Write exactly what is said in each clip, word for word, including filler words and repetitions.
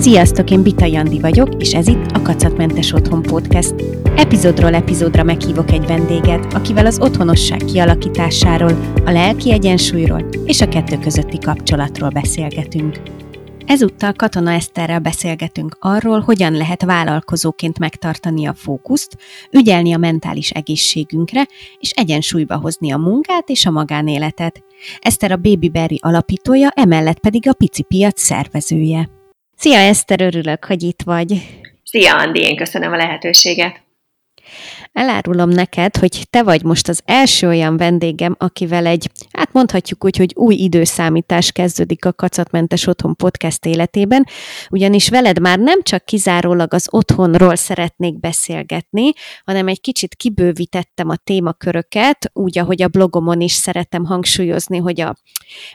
Sziasztok, én Bita Jandi vagyok, és ez itt a Kacatmentes Otthon Podcast. Epizódról epizódra meghívok egy vendéget, akivel az otthonosság kialakításáról, a lelki egyensúlyról és a kettő közötti kapcsolatról beszélgetünk. Ezúttal Katona Eszterrel beszélgetünk arról, hogyan lehet vállalkozóként megtartani a fókuszt, ügyelni a mentális egészségünkre, és egyensúlyba hozni a munkát és a magánéletet. Eszter a Baby Berry alapítója, emellett pedig a pici piac szervezője. Szia Eszter, örülök, hogy itt vagy. Szia Andi, én köszönöm a lehetőséget. Elárulom neked, hogy te vagy most az első olyan vendégem, akivel egy, hát mondhatjuk úgy, hogy új időszámítás kezdődik a Kacatmentes Otthon Podcast életében, ugyanis veled már nem csak kizárólag az otthonról szeretnék beszélgetni, hanem egy kicsit kibővítettem a témaköröket, úgy, ahogy a blogomon is szeretem hangsúlyozni, hogy a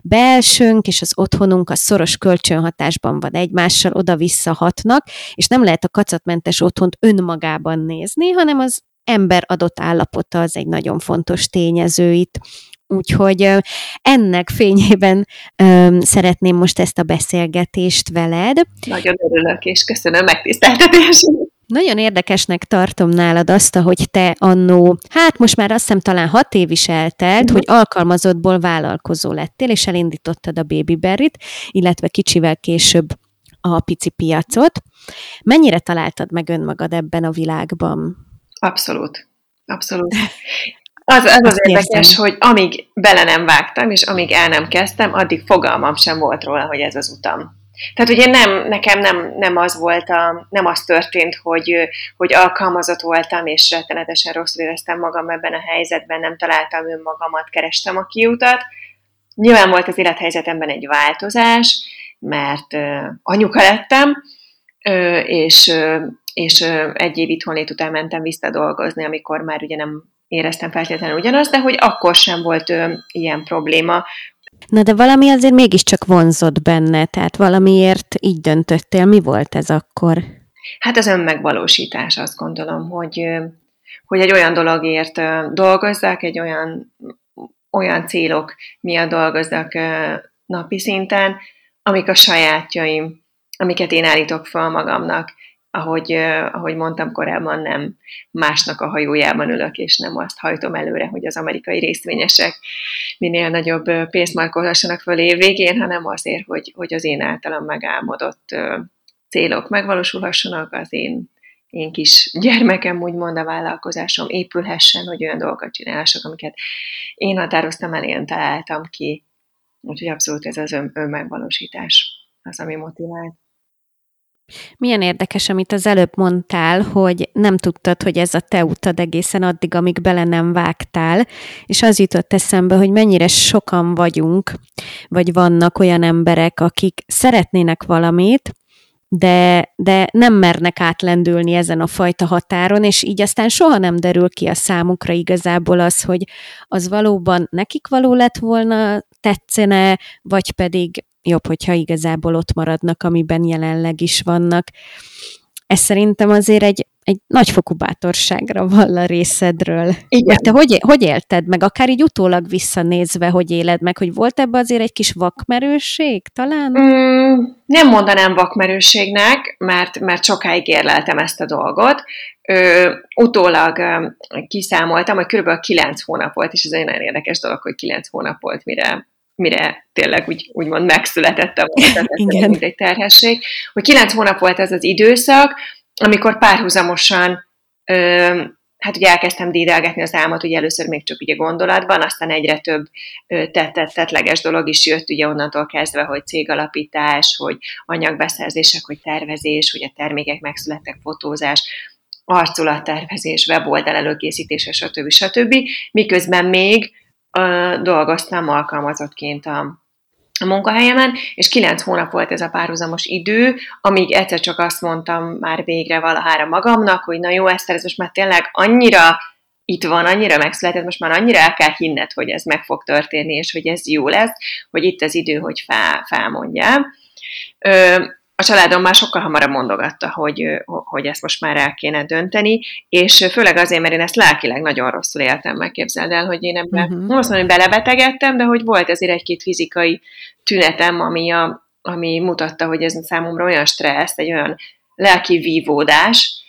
belsőnk és az otthonunk a szoros kölcsönhatásban van egymással, oda-vissza hatnak, és nem lehet a kacatmentes otthont önmagában nézni, hanem az ember adott állapota az egy nagyon fontos tényező itt. Úgyhogy ennek fényében öm, szeretném most ezt a beszélgetést veled. Nagyon örülök, és köszönöm megtiszteltetést. Nagyon érdekesnek tartom nálad azt, ahogy te annó, hát most már azt hiszem talán hat év is eltelt, hogy alkalmazottból vállalkozó lettél, és elindítottad a Baby Berryt, illetve kicsivel később a pici piacot. Mennyire találtad meg önmagad ebben a világban? Abszolút. Abszolút. Az, az az érdekes, hogy amíg bele nem vágtam, és amíg el nem kezdtem, addig fogalmam sem volt róla, hogy ez az utam. Tehát ugye nem, nekem nem, nem az volt a, nem az történt, hogy, hogy alkalmazott voltam, és rettenetesen rosszul éreztem magam ebben a helyzetben, nem találtam önmagamat, kerestem a kiutat. Nyilván volt az élethelyzetemben egy változás, mert uh, anyuka lettem, uh, és... Uh, és egy év itthonlét után mentem visszadolgozni, amikor már ugye nem éreztem feltétlenül ugyanazt, de hogy akkor sem volt ilyen probléma. Na de valami azért mégiscsak vonzott benne, tehát valamiért így döntöttél, mi volt ez akkor? Hát az önmegvalósítás, azt gondolom, hogy, hogy egy olyan dologért dolgozzak, egy olyan, olyan célok miatt dolgozzak napi szinten, amik a sajátjaim, amiket én állítok fel magamnak, Ahogy, ahogy mondtam korábban, nem másnak a hajójában ülök, és nem azt hajtom előre, hogy az amerikai részvényesek minél nagyobb pénzt markolhassanak föl évvégén, hanem azért, hogy, hogy az én általam megálmodott célok megvalósulhassanak, az én, én kis gyermekem, úgymond a vállalkozásom épülhessen, hogy olyan dolgokat csinálhassak, amiket én határoztam el, én találtam ki. Úgyhogy abszolút ez az ön, önmegvalósítás az, ami motivált. Milyen érdekes, amit az előbb mondtál, hogy nem tudtad, hogy ez a te utad egészen addig, amíg bele nem vágtál, és az jutott eszembe, hogy mennyire sokan vagyunk, vagy vannak olyan emberek, akik szeretnének valamit, de, de nem mernek átlendülni ezen a fajta határon, és így aztán soha nem derül ki a számukra igazából az, hogy az valóban nekik való lett volna, tetszene, vagy pedig jobb, hogyha igazából ott maradnak, amiben jelenleg is vannak. Ez szerintem azért egy, egy nagyfokú bátorságra vall a részedről. Igen. Te hogy, hogy élted meg? Akár így utólag visszanézve, hogy éled meg, hogy volt ebbe azért egy kis vakmerőség talán? Mm, nem mondanám vakmerőségnek, mert, mert sokáig érleltem ezt a dolgot. Ö, utólag ö, kiszámoltam, hogy körülbelül kilenc hónap volt, és ez egy nagyon érdekes dolog, hogy kilenc hónap volt, mire mire tényleg úgy, úgymond megszületettem, mint egy terhesség, hogy kilenc hónap volt ez az időszak, amikor párhuzamosan, ö, hát ugye elkezdtem dédelgetni az álmat, ugye először még csak ugye gondolatban, aztán egyre több tetleges dolog is jött, ugye onnantól kezdve, hogy cégalapítás, hogy anyagbeszerzések, hogy tervezés, hogy a termékek megszülettek, fotózás, arculattervezés, weboldal előkészítése, stb. stb. Miközben még dolgoztam alkalmazottként a munkahelyemen, és kilenc hónap volt ez a párhuzamos idő, amíg egyszer csak azt mondtam már végre valahára magamnak, hogy na jó, Eszter, ez most már tényleg annyira itt van, annyira megszületett, most már annyira el kell hinned, hogy ez meg fog történni, és hogy ez jó lesz, hogy itt az idő, hogy fel, felmondjál. A családom már sokkal hamarabb mondogatta, hogy, hogy ezt most már el kéne dönteni, és főleg azért, mert én ezt lelkileg nagyon rosszul éltem, megképzeld el, hogy én ebben, uh-huh. nem azt mondom, hogy belebetegedtem, de hogy volt azért egy-két fizikai tünetem, ami a, ami mutatta, hogy ez számomra olyan stressz, egy olyan lelki vívódás,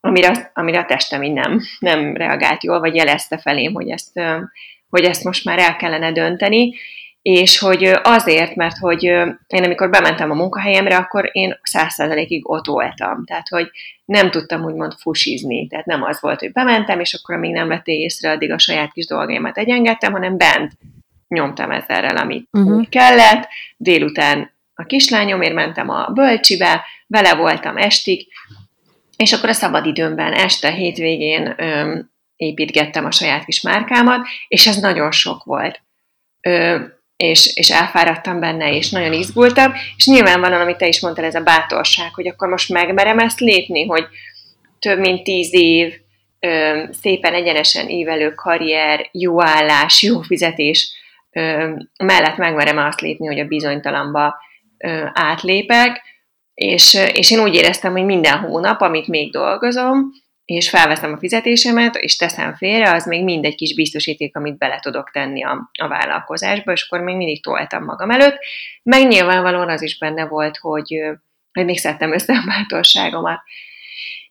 amire, amire a testem így nem, nem reagált jól, vagy jelezte felém, hogy ezt, hogy ezt most már el kellene dönteni, és hogy azért, mert hogy én amikor bementem a munkahelyemre, akkor én száz százalékig ott voltam, tehát hogy nem tudtam úgymond fusizni, tehát nem az volt, hogy bementem, és akkor amíg nem vették észre, addig a saját kis dolgaimat egyengettem, hanem bent nyomtam ezzel, amit uh-huh. úgy kellett, délután a kislányomért mentem a bölcsibe, vele voltam estig, és akkor a szabadidőmben este, hétvégén öm, építgettem a saját kis márkámat, és ez nagyon sok volt. Öm, és, és elfáradtam benne, és nagyon izgultam, és nyilvánvalóan, amit te is mondtál, ez a bátorság, hogy akkor most megmerem ezt lépni, hogy több mint tíz év, öm, szépen egyenesen ívelő karrier, jó állás, jó fizetés, öm, mellett megmerem azt lépni, hogy a bizonytalamba öm, átlépek, És, és én úgy éreztem, hogy minden hónap, amit még dolgozom, és felveszem a fizetésemet, és teszem félre, az még mind egy kis biztosíték, amit bele tudok tenni a, a vállalkozásba, és akkor még mindig toltam magam előtt. Meg nyilvánvalóan az is benne volt, hogy, hogy még szedtem össze a bátorságomat.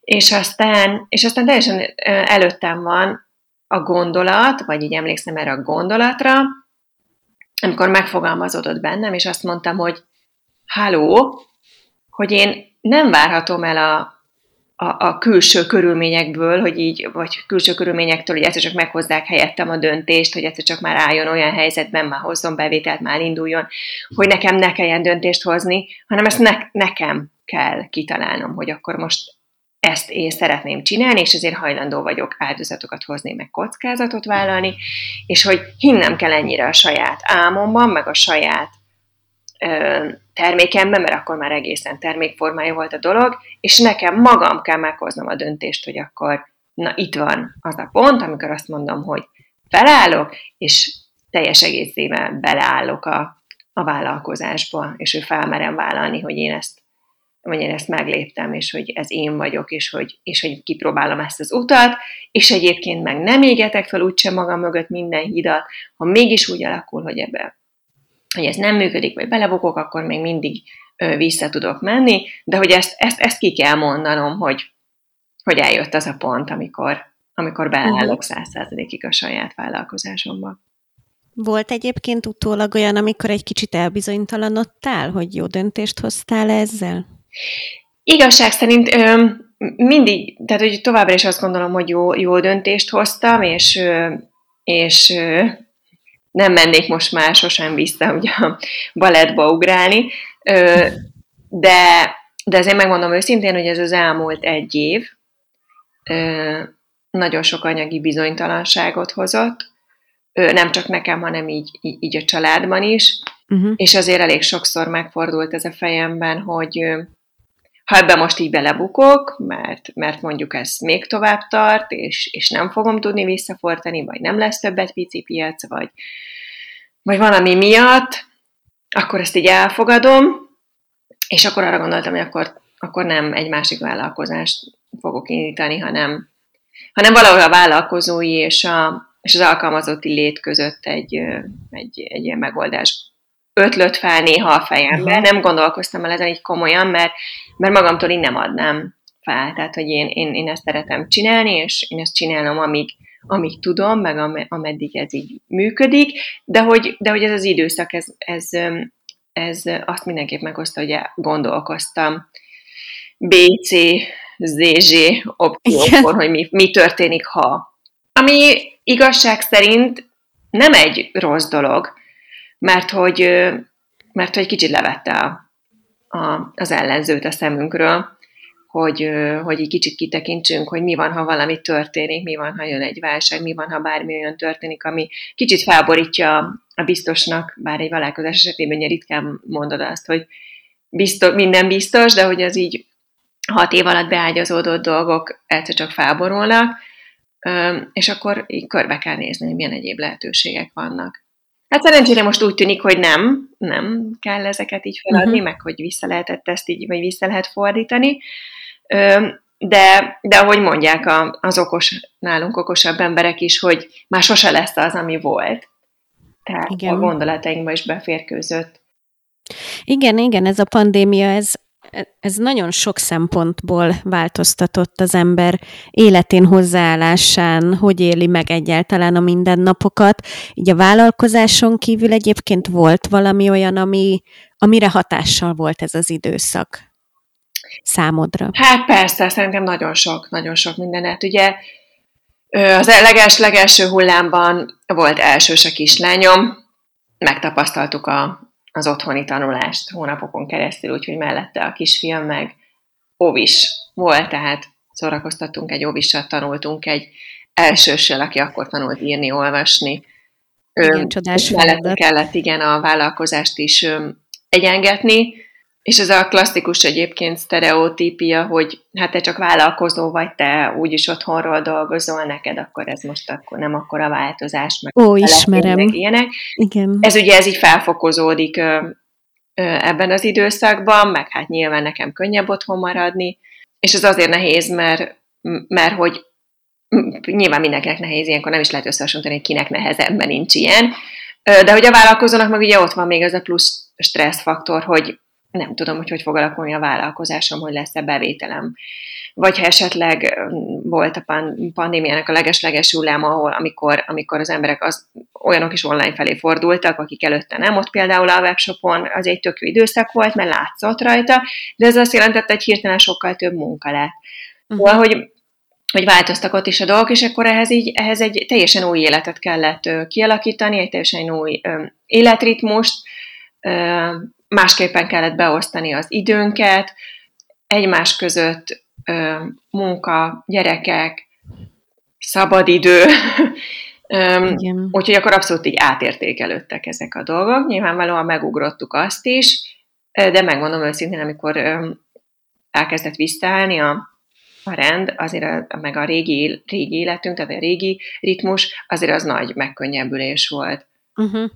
És aztán, és aztán teljesen előttem van a gondolat, vagy így emlékszem erre a gondolatra, amikor megfogalmazódott bennem, és azt mondtam, hogy halló, hogy én nem várhatom el a, a, a külső körülményekből, hogy így, vagy külső körülményektől, hogy egyszer csak meghozzák helyettem a döntést, hogy egyszer csak már álljon olyan helyzetben, már hozzon bevételt, már induljon, hogy nekem ne kelljen döntést hozni, hanem ezt ne, nekem kell kitalálnom, hogy akkor most ezt én szeretném csinálni, és ezért hajlandó vagyok áldozatokat hozni, meg kockázatot vállalni, és hogy hinnem kell ennyire a saját álmomban, meg a saját termékemben, mert akkor már egészen termékformája volt a dolog, és nekem magam kell meghoznom a döntést, hogy akkor, na itt van az a pont, amikor azt mondom, hogy felállok, és teljes egészében beleállok a, a vállalkozásba, és ő felmerem vállalni, hogy én ezt, hogy én ezt megléptem, és hogy ez én vagyok, és hogy, és hogy kipróbálom ezt az utat, és egyébként meg nem égetek fel úgysem magam mögött minden hidat, ha mégis úgy alakul, hogy ebben hogy ez nem működik, vagy belebukok, akkor még mindig ö, vissza tudok menni, de hogy ezt, ezt, ezt ki kell mondanom, hogy, hogy eljött az a pont, amikor, amikor beállok száz százalékig a saját vállalkozásomba. Volt egyébként utólag olyan, amikor egy kicsit elbizonytalanodtál, hogy jó döntést hoztál ezzel? Igazság szerint ö, mindig, tehát hogy továbbra is azt gondolom, hogy jó, jó döntést hoztam, és, ö, és ö, nem mennék most már sosem vissza ugye, a balettba ugrálni, de, de azért megmondom őszintén, hogy ez az elmúlt egy év nagyon sok anyagi bizonytalanságot hozott, nem csak nekem, hanem így, így a családban is, uh-huh. és azért elég sokszor megfordult ez a fejemben, hogy ha ebben most így belebukok, mert, mert mondjuk ez még tovább tart, és, és nem fogom tudni visszafordítani, vagy nem lesz többet pici piac, vagy, vagy valami miatt, akkor ezt így elfogadom, és akkor arra gondoltam, hogy akkor, akkor nem egy másik vállalkozást fogok indítani, hanem, hanem valahol a vállalkozói és, a, és az alkalmazotti lét között egy, egy, egy ilyen megoldás ötlött fel néha a fejembe. Nem gondolkoztam el ezen így komolyan, mert, mert magamtól én nem adnám fel. Tehát, hogy én, én, én ezt szeretem csinálni, és én ezt csinálom, amíg, amíg tudom, meg am, ameddig ez így működik, de hogy, de hogy ez az időszak, ez, ez, ez azt mindenképp megoszta, hogy gondolkoztam bé cé zé zsé opciókon, hogy mi, mi történik, ha. Ami igazság szerint nem egy rossz dolog, Mert hogy, mert hogy kicsit levette a, a, az ellenzőt a szemünkről, hogy, hogy így kicsit kitekintsünk, hogy mi van, ha valami történik, mi van, ha jön egy válság, mi van, ha bármi olyan történik, ami kicsit felborítja a biztosnak, bár egy vállalkozás esetében ritkán mondod azt, hogy biztos, minden biztos, de hogy az így hat év alatt beágyazódott dolgok egyszer csak felborulnak, és akkor így körbe kell nézni, hogy milyen egyéb lehetőségek vannak. Hát szerencsére most úgy tűnik, hogy nem, nem kell ezeket így feladni, uh-huh. meg hogy vissza lehetett ezt így, vagy vissza lehet fordítani, de, de ahogy mondják a, az okos, nálunk okosabb emberek is, hogy már sose lesz az, ami volt. Tehát igen. A gondolatainkba is beférkőzött. Igen, igen, ez a pandémia, ez, ez nagyon sok szempontból változtatott az ember életén, hozzáállásán, hogy éli meg egyáltalán a mindennapokat. Így a vállalkozáson kívül egyébként volt valami olyan, ami, amire hatással volt ez az időszak számodra? Hát persze, szerintem nagyon sok, nagyon sok mindenet. Ugye az leges-legelső hullámban volt elsős a kislányom, megtapasztaltuk a, az otthoni tanulást hónapokon keresztül, úgyhogy mellette a kisfiam meg óvis volt, tehát szórakoztattunk egy óvissal, tanultunk egy elsőssel, aki akkor tanult írni, olvasni. Igen, csodás feladat. Kellett igen a vállalkozást is egyengetni. És ez a klasszikus egyébként sztereotípia, hogy hát te csak vállalkozó vagy, te úgyis otthonról dolgozol, neked akkor ez most akkor nem akkora változás, meg Ó, ismerem. Meg ilyenek. Igen. Ez ugye ez így felfokozódik ö, ö, ebben az időszakban, meg hát nyilván nekem könnyebb otthon maradni, és ez azért nehéz, mert, mert hogy nyilván mindenkinek nehéz, ilyenkor nem is lehet összehasonlítani, hogy kinek nehezebben nincs ilyen, de hogy a vállalkozónak meg ugye ott van még az a plusz stresszfaktor, hogy nem tudom, hogy hogy fog alakulni a vállalkozásom, hogy lesz-e bevételem. Vagy ha esetleg volt a pandémiának a leges-leges hulláma, ahol amikor, amikor az emberek az, olyanok is online felé fordultak, akik előtte nem, ott például a webshopon az egy tök jó időszak volt, mert látszott rajta, de ez azt jelentette, hogy hirtelen sokkal több munka lett. Uh-huh. Valahogy hogy változtak ott is a dolgok, és akkor ehhez, így, ehhez egy teljesen új életet kellett kialakítani, egy teljesen új életritmust, másképpen kellett beosztani az időnket, egymás között ö, munka, gyerekek, szabadidő. Úgyhogy akkor abszolút így átértékelődtek ezek a dolgok. Nyilvánvalóan megugrottuk azt is, de megmondom őszintén, amikor ö, elkezdett visszaállni a, a rend, azért a, meg a régi, régi életünk, tehát a régi ritmus, azért az nagy megkönnyebbülés volt. Uh-huh.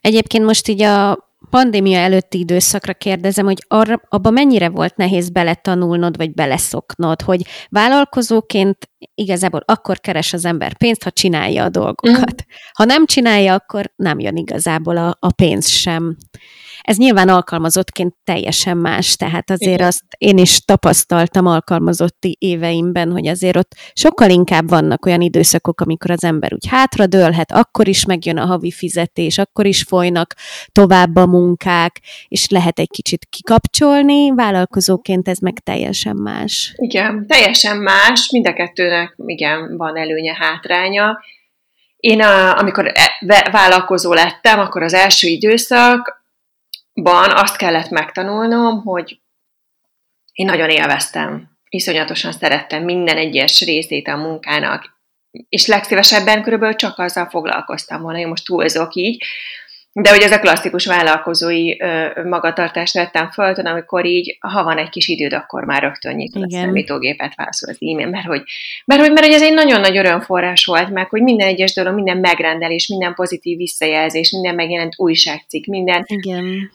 Egyébként most így a pandémia előtti időszakra kérdezem, hogy arra, abba mennyire volt nehéz beletanulnod, vagy beleszoknod, hogy vállalkozóként igazából akkor keres az ember pénzt, ha csinálja a dolgokat. Ha nem csinálja, akkor nem jön igazából a, a pénz sem. Ez nyilván alkalmazottként teljesen más, tehát azért azt én is tapasztaltam alkalmazotti éveimben, hogy azért ott sokkal inkább vannak olyan időszakok, amikor az ember úgy hátradőlhet, akkor is megjön a havi fizetés, akkor is folynak tovább a munkák, és lehet egy kicsit kikapcsolni, vállalkozóként ez meg teljesen más. Igen, teljesen más, mind a kettőnek igen, van előnye, hátránya. Én a, amikor vállalkozó lettem, akkor az első időszak, Ban, azt kellett megtanulnom, hogy én nagyon élveztem, iszonyatosan szerettem minden egyes részét a munkának, és legszívesebben körülbelül csak azzal foglalkoztam volna, én most túlzok így, de hogy ez a klasszikus vállalkozói ö, magatartást vettem föl, tudom, amikor így, ha van egy kis időd, akkor már rögtön nyitom a számítógépet, válaszol az e-mail, mert hogy, mert, hogy, mert hogy ez egy nagyon nagy örömforrás volt, meg hogy minden egyes dolog, minden megrendelés, minden pozitív visszajelzés, minden megjelent újságcikk, minden... Igen.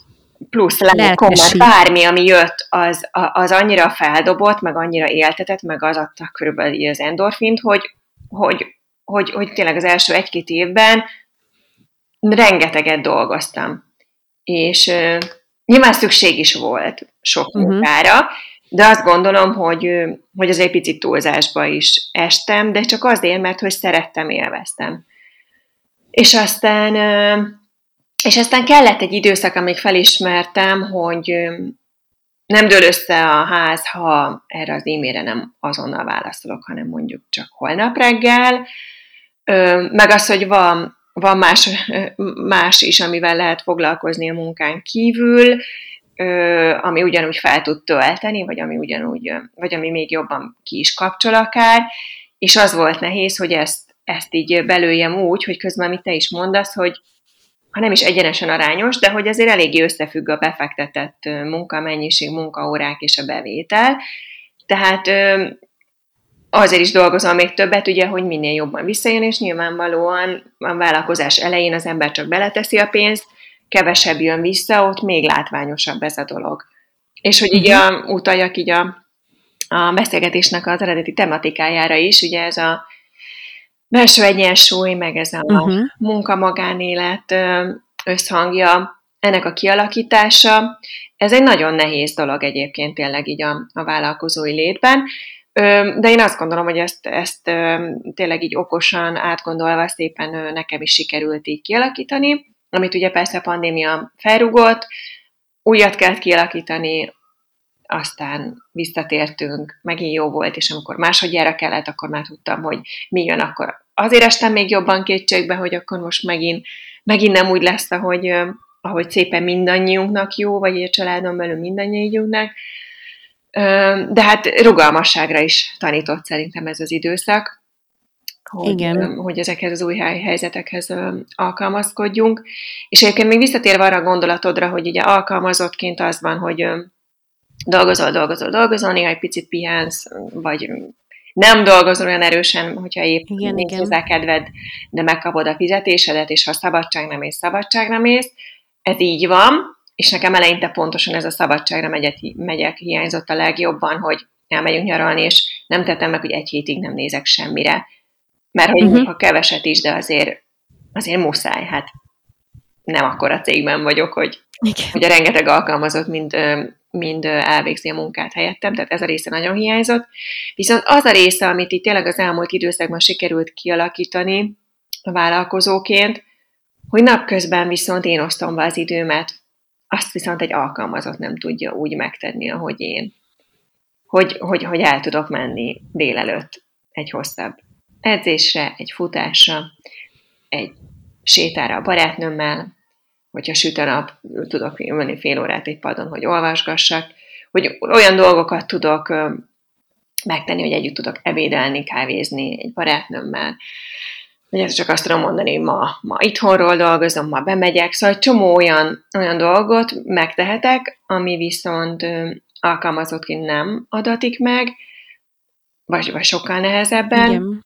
Plusz komment, bármi, ami jött, az, az annyira feldobott, meg annyira éltetett, meg az adta körülbelül az endorfint, hogy, hogy, hogy, hogy tényleg az első egy-két évben rengeteget dolgoztam. És uh, nyilván szükség is volt sok munkára, uh-huh. de azt gondolom, hogy, hogy azért picit túlzásba is estem, de csak azért, mert hogy szerettem, élveztem. És aztán... Uh, És aztán kellett egy időszak, amíg felismertem, hogy nem dől össze a ház, ha erre az e-mailre nem azonnal válaszolok, hanem mondjuk csak holnap reggel. Meg az, hogy van, van más, más is, amivel lehet foglalkozni a munkán kívül, ami ugyanúgy fel tud tölteni, vagy ami, ugyanúgy, vagy ami még jobban ki is kapcsol akár. És az volt nehéz, hogy ezt, ezt így belőjem úgy, hogy közben, amit te is mondasz, hogy ha nem is egyenesen arányos, de hogy azért eléggé összefügg a befektetett munkamennyiség, munkaórák és a bevétel. Tehát azért is dolgozom még többet, ugye, hogy minél jobban visszajön, és nyilvánvalóan a vállalkozás elején az ember csak beleteszi a pénzt, kevesebb jön vissza, ott még látványosabb ez a dolog. És hogy így a, utaljak így a, a beszélgetésnek az eredeti tematikájára is, ugye ez a belső egyensúly, meg ez a uh-huh. munka-magánélet összhangja, ennek a kialakítása, ez egy nagyon nehéz dolog egyébként tényleg így a, a vállalkozói létben, de én azt gondolom, hogy ezt, ezt tényleg így okosan, átgondolva szépen nekem is sikerült így kialakítani, amit ugye persze a pandémia felrugott, újat kellett kialakítani, aztán visszatértünk, megint jó volt, és amikor másodjára kellett, akkor már tudtam, hogy mi jön, akkor azért estem még jobban kétségbe, hogy akkor most megint, megint nem úgy lesz, ahogy, ahogy szépen mindannyiunknak jó, vagy a családon belül mindannyiunknak. De hát rugalmasságra is tanított szerintem ez az időszak, hogy, hogy ezekhez az új helyzetekhez alkalmazkodjunk. És egyébként még visszatérve arra a gondolatodra, hogy ugye alkalmazottként az van, hogy dolgozol, dolgozol, dolgozol, néha egy picit pihensz, vagy nem dolgozol olyan erősen, hogyha épp igen, nincs igen. hozzá kedved, de megkapod a fizetésedet, és ha szabadságra mész, szabadságra mész. Ez így van, és nekem eleinte pontosan ez a szabadságra megyek, megyek hiányzott a legjobban, hogy elmegyünk nyaralni, és nem tettem meg, hogy egy hétig nem nézek semmire. Mert hogy uh-huh. ha keveset is, de azért, azért muszáj, hát nem akkora cégben vagyok, hogy, hogy a rengeteg alkalmazott mind, mind elvégzi a munkát helyettem, tehát ez a része nagyon hiányzott. Viszont az a része, amit itt tényleg az elmúlt időszakban sikerült kialakítani a vállalkozóként, hogy napközben viszont én osztom be az időmet, azt viszont egy alkalmazott nem tudja úgy megtenni, ahogy én. Hogy, hogy, hogy el tudok menni délelőtt egy hosszabb edzésre, egy futásra, egy sétára a barátnőmmel, hogyha süt a nap, tudok menni fél órát egy padon, hogy olvasgassak, hogy olyan dolgokat tudok megtenni, hogy együtt tudok ebédelni, kávézni egy barátnőmmel. Ezt csak azt tudom mondani, hogy ma, ma itthonról dolgozom, ma bemegyek, szóval csomó olyan, olyan dolgot megtehetek, ami viszont alkalmazottként nem adatik meg, vagy, vagy sokkal nehezebben,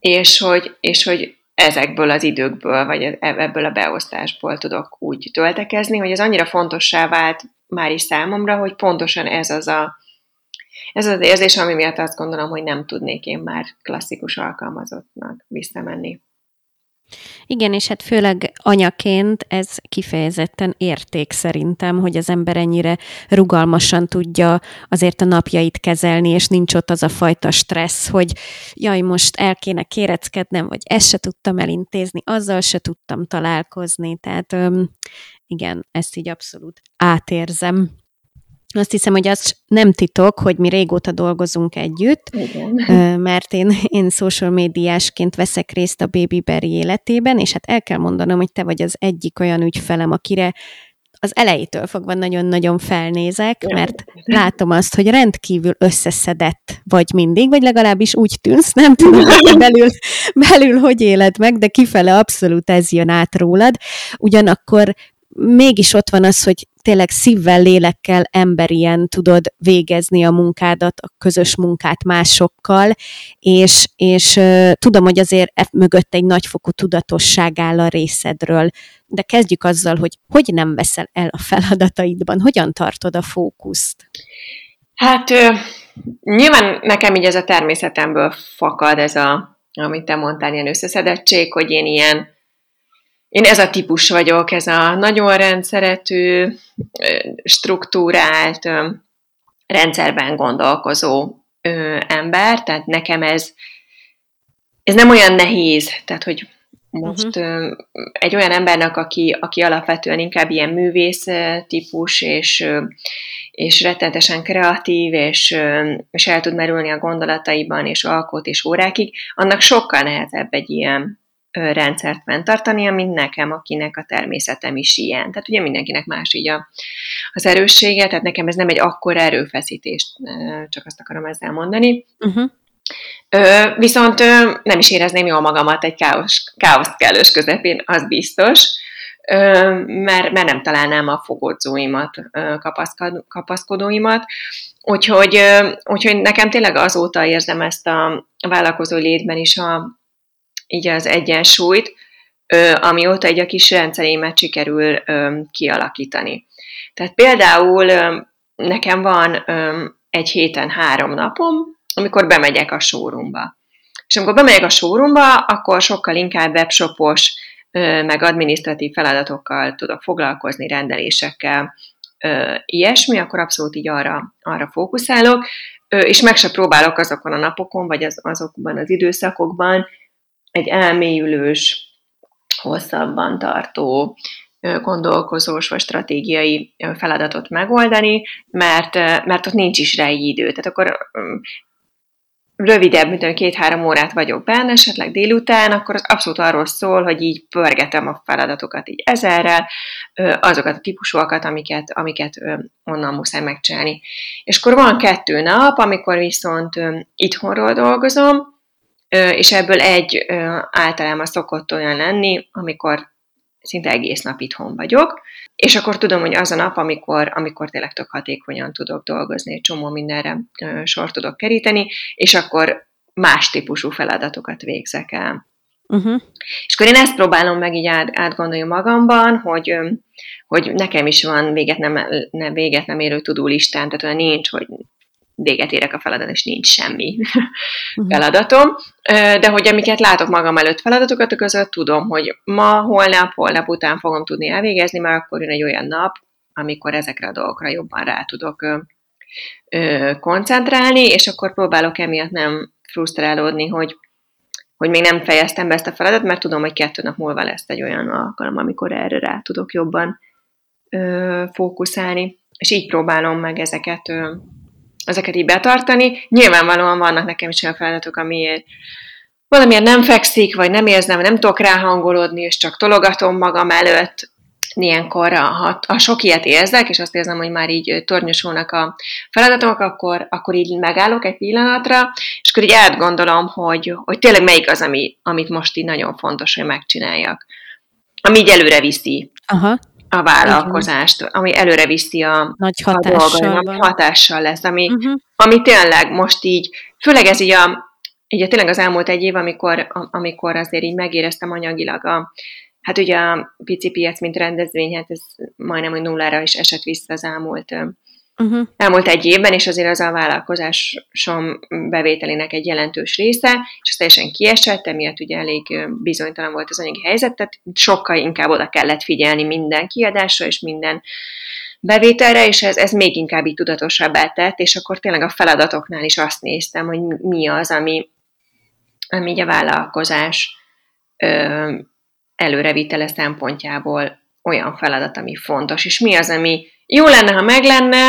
és hogy, és hogy ezekből az időkből, vagy ebből a beosztásból tudok úgy töltekezni, hogy ez annyira fontossá vált már is számomra, hogy pontosan ez az a, ez az érzés, ami miatt azt gondolom, hogy nem tudnék én már klasszikus alkalmazottnak visszamenni. Igen, és hát főleg anyaként ez kifejezetten érték szerintem, hogy az ember ennyire rugalmasan tudja azért a napjait kezelni, és nincs ott az a fajta stressz, hogy jaj, most el kéne kéreckednem, vagy ezt se tudtam elintézni, azzal se tudtam találkozni, tehát öm, igen, ezt így abszolút átérzem. Azt hiszem, hogy az nem titok, hogy mi régóta dolgozunk együtt, igen. mert én, én social médiásként veszek részt a Baby Berry életében, és hát el kell mondanom, hogy te vagy az egyik olyan ügyfelem, akire az elejétől fogva nagyon-nagyon felnézek, mert látom azt, hogy rendkívül összeszedett vagy mindig, vagy legalábbis úgy tűnsz, nem tudom, hogy belül, belül hogy éled meg, de kifele abszolút ez jön át rólad. Ugyanakkor mégis ott van az, hogy tényleg szívvel, lélekkel, emberien tudod végezni a munkádat, a közös munkát másokkal, és, és euh, tudom, hogy azért e mögött egy nagyfokú tudatosság áll a részedről. De kezdjük azzal, hogy hogy nem veszel el a feladataidban, hogyan tartod a fókuszt? Hát ö, nyilván nekem így ez a természetemből fakad ez a, amit te mondtál, ilyen összeszedettség, hogy én ilyen Én ez a típus vagyok, ez a nagyon rendszeretű, struktúrált, rendszerben gondolkozó ember, tehát nekem ez, ez nem olyan nehéz, tehát hogy most uh-huh. egy olyan embernek, aki, aki alapvetően inkább ilyen művész típus, és, és rettentesen kreatív, és, és el tud merülni a gondolataiban, és alkot, és órákig, annak sokkal nehezebb egy ilyen rendszert fenntartania, mint nekem, akinek a természetem is ilyen. Tehát ugye mindenkinek más így a, az erőssége, tehát nekem ez nem egy akkora erőfeszítést, csak azt akarom ezzel mondani. Uh-huh. Ö, viszont ö, nem is érezném jól magamat egy káosz, káosz kellős közepén, az biztos, ö, mert, mert nem találnám a fogódzóimat, kapaszkod, kapaszkodóimat, úgyhogy, ö, úgyhogy nekem tényleg azóta érzem ezt a vállalkozó létben is a így az egyensúlyt, amióta egy a kis rendszerémet sikerül kialakítani. Tehát például nekem van egy héten három napom, amikor bemegyek a showroomba. És amikor bemegyek a showroomba, akkor sokkal inkább webshopos, meg adminisztratív feladatokkal tudok foglalkozni, rendelésekkel, ilyesmi, akkor abszolút így arra, arra fókuszálok, és meg se próbálok azokon a napokon, vagy az, azokban az időszakokban egy elmélyülős, hosszabban tartó, gondolkozós vagy stratégiai feladatot megoldani, mert, mert ott nincs is rá idő. Tehát akkor rövidebb, mint két-három órát vagyok benne, esetleg délután, akkor az abszolút arról szól, hogy így pörgetem a feladatokat így ezerrel, azokat a típusúakat, amiket, amiket onnan muszáj megcsinálni. És akkor van kettő nap, amikor viszont itthonról dolgozom, és ebből egy általában szokott olyan lenni, amikor szinte egész nap itthon vagyok, és akkor tudom, hogy az a nap, amikor, amikor tényleg tök hatékonyan tudok dolgozni, egy csomó mindenre sort tudok keríteni, és akkor más típusú feladatokat végzek el. Uh-huh. És akkor én ezt próbálom meg így át, átgondolni magamban, hogy, hogy nekem is van véget nem, nem, véget nem érő to-do listám, tehát olyan nincs, hogy véget érek a feladat, és nincs semmi uh-huh. feladatom, de hogy amiket látok magam előtt feladatokat, között tudom, hogy ma, holnap, holnap után fogom tudni elvégezni, mert akkor jön egy olyan nap, amikor ezekre a dolgokra jobban rá tudok ö, ö, koncentrálni, és akkor próbálok emiatt nem frusztrálódni, hogy, hogy még nem fejeztem be ezt a feladatot, mert tudom, hogy kettő nap múlva lesz egy olyan alkalom, amikor erre rá tudok jobban ö, fókuszálni, és így próbálom meg ezeket ö, ezeket így betartani. Nyilvánvalóan vannak nekem is olyan feladatok, amiért valamiért nem fekszik, vagy nem érzem, nem tudok ráhangolódni, és csak tologatom magam előtt. Ilyenkor, ha, ha sok ilyet érzek, és azt érzem, hogy már így tornyosulnak a feladatok, akkor, akkor így megállok egy pillanatra, és akkor így átgondolom, hogy, hogy tényleg melyik az, ami, amit most így nagyon fontos, hogy megcsináljak. Ami így előre viszi. Aha. A vállalkozást, ami előre viszi a, nagy a dolgok, ami hatással lesz, ami, uh-huh. ami tényleg most így, főleg ez így a, így a tényleg az elmúlt egy év, amikor, amikor azért így megéreztem anyagilag a, hát ugye a pici piac, mint rendezvény, hát ez majdnem, hogy nullára is esett vissza az elmúlt, uh-huh. elmúlt egy évben, és azért az a vállalkozásom bevételének egy jelentős része, és az teljesen kiesett, emiatt ugye elég bizonytalan volt az anyagi helyzet, tehát sokkal inkább oda kellett figyelni minden kiadásra és minden bevételre, és ez, ez még inkább így tudatosabbá tett, és akkor tényleg a feladatoknál is azt néztem, hogy mi az, ami, ami így a vállalkozás ö, előrevitele szempontjából olyan feladat, ami fontos, és mi az, ami jó lenne, ha meg lenne,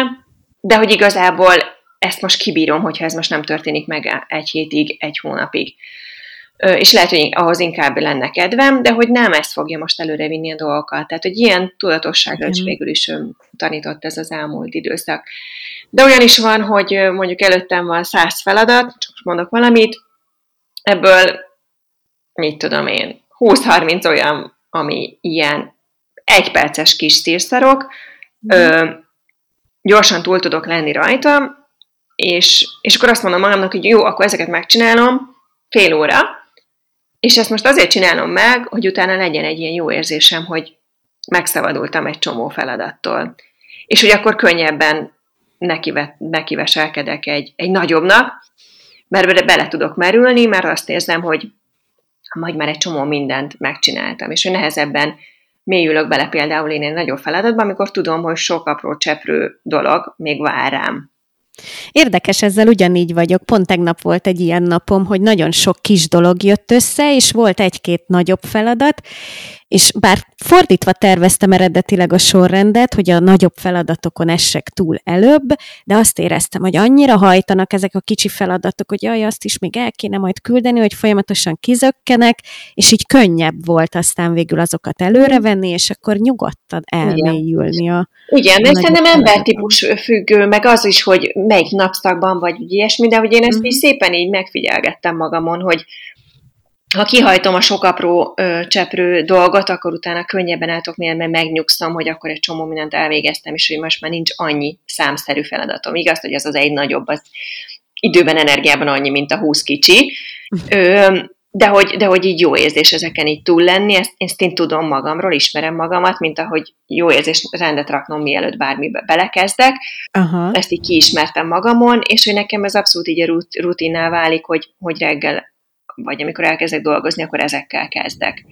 de hogy igazából ezt most kibírom, hogyha ez most nem történik meg egy hétig, egy hónapig. És lehet, hogy ahhoz inkább lenne kedvem, de hogy nem ez fogja most előrevinni a dolgokat. Tehát, hogy ilyen tudatosságra is végül is tanított ez az elmúlt időszak. De olyan is van, hogy mondjuk előttem van száz feladat, csak mondok valamit, ebből mit tudom én, húsz-harminc olyan, ami ilyen egyperces kis szírszarok, Ö, gyorsan túl tudok lenni rajta, és, és akkor azt mondom magamnak, hogy jó, akkor ezeket megcsinálom fél óra, és ezt most azért csinálom meg, hogy utána legyen egy ilyen jó érzésem, hogy megszabadultam egy csomó feladattól. És hogy akkor könnyebben nekive, nekiveselkedek egy, egy nagyobbnak, mert bele tudok merülni, mert azt érzem, hogy majd már egy csomó mindent megcsináltam, és hogy nehezebben mélyülök bele például én egy nagyobb feladatban, amikor tudom, hogy sok apró cseprő dolog még vár rám. Érdekes, ezzel ugyanígy vagyok. Pont tegnap volt egy ilyen napom, hogy nagyon sok kis dolog jött össze, és volt egy-két nagyobb feladat, és bár fordítva terveztem eredetileg a sorrendet, hogy a nagyobb feladatokon essek túl előbb, de azt éreztem, hogy annyira hajtanak ezek a kicsi feladatok, hogy jaj, azt is még el kéne majd küldeni, hogy folyamatosan kizökkenek, és így könnyebb volt aztán végül azokat előrevenni, és akkor nyugodtan elmélyülni a... Ugyan, mert szerintem embertípus függő, meg az is, hogy melyik napszakban vagy ilyesmi, de hogy én ezt mm. így szépen így megfigyelgettem magamon, hogy ha kihajtom a sok apró ö, cseprő dolgot, akkor utána könnyebben álltok, mert megnyugszom, hogy akkor egy csomó mindent elvégeztem, és hogy most már nincs annyi számszerű feladatom. Igaz, hogy az az egy nagyobb, az időben, energiában annyi, mint a húsz kicsi, ö, de, hogy, de hogy így jó érzés ezeken így túl lenni, ezt, ezt én tudom magamról, ismerem magamat, mint ahogy jó érzés rendet raknom, mielőtt bármibe belekezdek. Aha. Ezt így kiismertem magamon, és hogy nekem ez abszolút így a rutinná válik, hogy, hogy reggel vagy amikor elkezdek dolgozni, akkor ezekkel kezdek.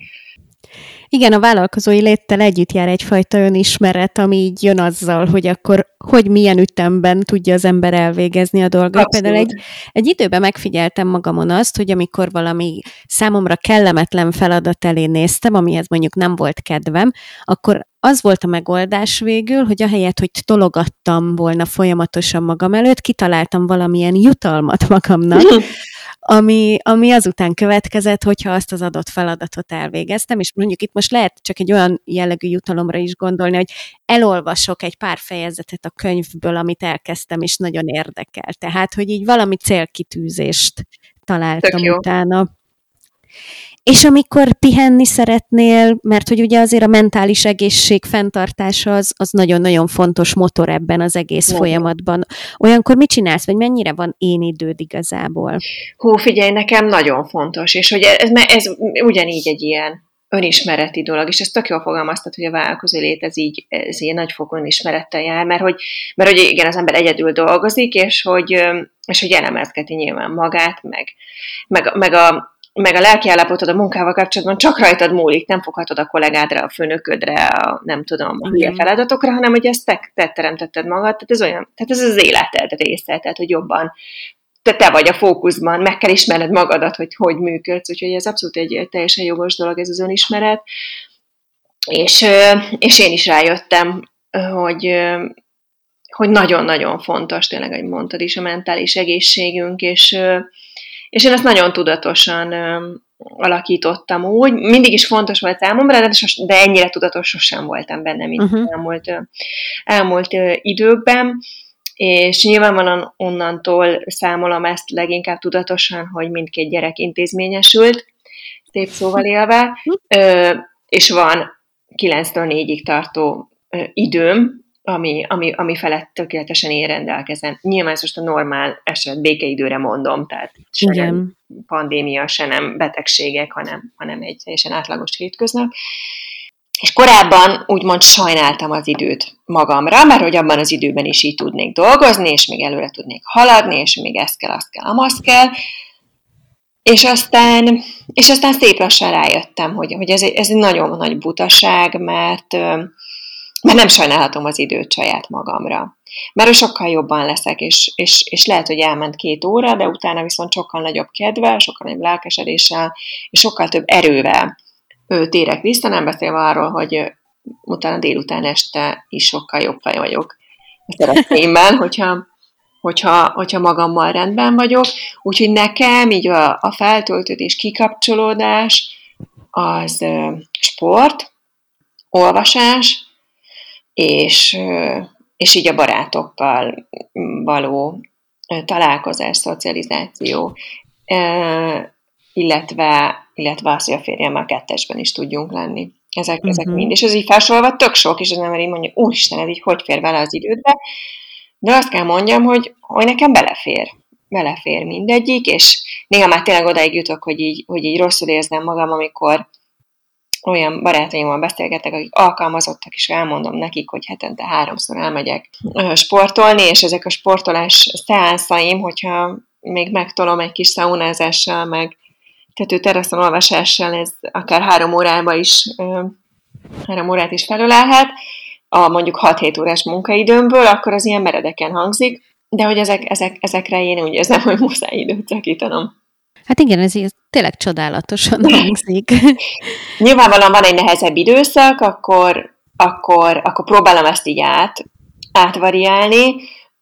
Igen, a vállalkozói léttel együtt jár egyfajta önismeret, ami így jön azzal, hogy akkor hogy milyen ütemben tudja az ember elvégezni a dolgot. Abszolút. Például egy, egy időben megfigyeltem magamon azt, hogy amikor valami számomra kellemetlen feladat elé néztem, amihez mondjuk nem volt kedvem, akkor az volt a megoldás végül, hogy ahelyett, hogy tologattam volna folyamatosan magam előtt, kitaláltam valamilyen jutalmat magamnak, ami, ami azután következett, hogyha azt az adott feladatot elvégeztem, és mondjuk itt most lehet csak egy olyan jellegű jutalomra is gondolni, hogy elolvasok egy pár fejezetet a könyvből, amit elkezdtem, és nagyon érdekel. Tehát, hogy így valami célkitűzést találtam utána. És amikor pihenni szeretnél, mert hogy ugye azért a mentális egészség fenntartása az, az nagyon-nagyon fontos motor ebben az egész nem. folyamatban. Olyankor mit csinálsz, vagy mennyire van én időd igazából? Hú, figyelj, nekem nagyon fontos, és hogy ez, ez ugyanígy egy ilyen önismereti dolog, és ezt tök jól fogalmaztad, hogy a vállalkozó lét ez így, ez így nagy fokon ismerettel jár, mert hogy, mert hogy igen, az ember egyedül dolgozik, és hogy, és hogy elemezgeti nyilván magát, meg, meg, meg a meg a lelkiállapotod a munkával kapcsolatban csak rajtad múlik, nem foghatod a kollégádra, a főnöködre, a nem tudom, a hülye feladatokra, hanem hogy ezt te, te teremtetted magad, tehát ez olyan, tehát ez az életed része, tehát hogy jobban te, te vagy a fókuszban, meg kell ismerned magadat, hogy hogy működsz, úgyhogy ez abszolút egy teljesen jogos dolog, ez az önismeret, és, és én is rájöttem, hogy, hogy nagyon-nagyon fontos, tényleg, ahogy mondtad is, a mentális egészségünk, és És én ezt nagyon tudatosan ö, alakítottam úgy. Mindig is fontos volt számomra, de, sos, de ennyire tudatos sosem voltam benne, mint uh-huh. elmúlt, elmúlt ö, időkben. És nyilvánvalóan onnantól számolom ezt leginkább tudatosan, hogy mindkét gyerek intézményesült, szép szóval élve, ö, és van kilenctől négyig tartó ö, időm, Ami, ami, ami felett tökéletesen én rendelkezem. Nyilván ez most a normál eset, békeidőre mondom, tehát se nem pandémia, se nem betegségek, hanem, hanem egy teljesen átlagos hétköznap. És korábban úgymond sajnáltam az időt magamra, mert hogy abban az időben is így tudnék dolgozni, és még előre tudnék haladni, és még ezt kell, azt kell, amaz kell. És aztán, és aztán szép lassan rájöttem, hogy, hogy ez, ez egy nagyon nagy butaság, mert... mert nem sajnálhatom az időt saját magamra. Mert sokkal jobban leszek, és, és, és lehet, hogy elment két óra, de utána viszont sokkal nagyobb kedvel, sokkal nagyobb lelkesedéssel, és sokkal több erővel térek vissza, nem beszélve arról, hogy utána délután este is sokkal jobb fej vagyok a szeretnémben, hogyha, hogyha, hogyha magammal rendben vagyok. Úgyhogy nekem így a, a feltöltődés, kikapcsolódás, az sport, olvasás, És, és így a barátokkal való találkozás, szocializáció, illetve, illetve az, hogy a férjemmel kettesben is tudjunk lenni. Ezek, uh-huh. ezek mind. És ez így felsorolva tök sok, és az ember így mondja, úristen, ez így hogy fér vele az idődbe? De azt kell mondjam, hogy, hogy nekem belefér. Belefér mindegyik, és néha már tényleg odaig jutok, hogy így, hogy így rosszul érzem magam, amikor olyan barátaimmal beszélgetek, akik alkalmazottak, és elmondom nekik, hogy hetente háromszor elmegyek sportolni, és ezek a sportolás szeánszaim, hogyha még megtolom egy kis szaunázással, meg tetőteraszon olvasással, ez akár három órába is, három órát is felölelhet, a mondjuk hat-hét órás munkaidőmből, akkor az ilyen meredeken hangzik, de hogy ezek, ezek, ezekre én úgy érzem, hogy muszáj időt szakítanom. Hát igen, ez így tényleg csodálatosan hangzik. Nyilvánvalóan van egy nehezebb időszak, akkor, akkor, akkor próbálom ezt így át, átvariálni,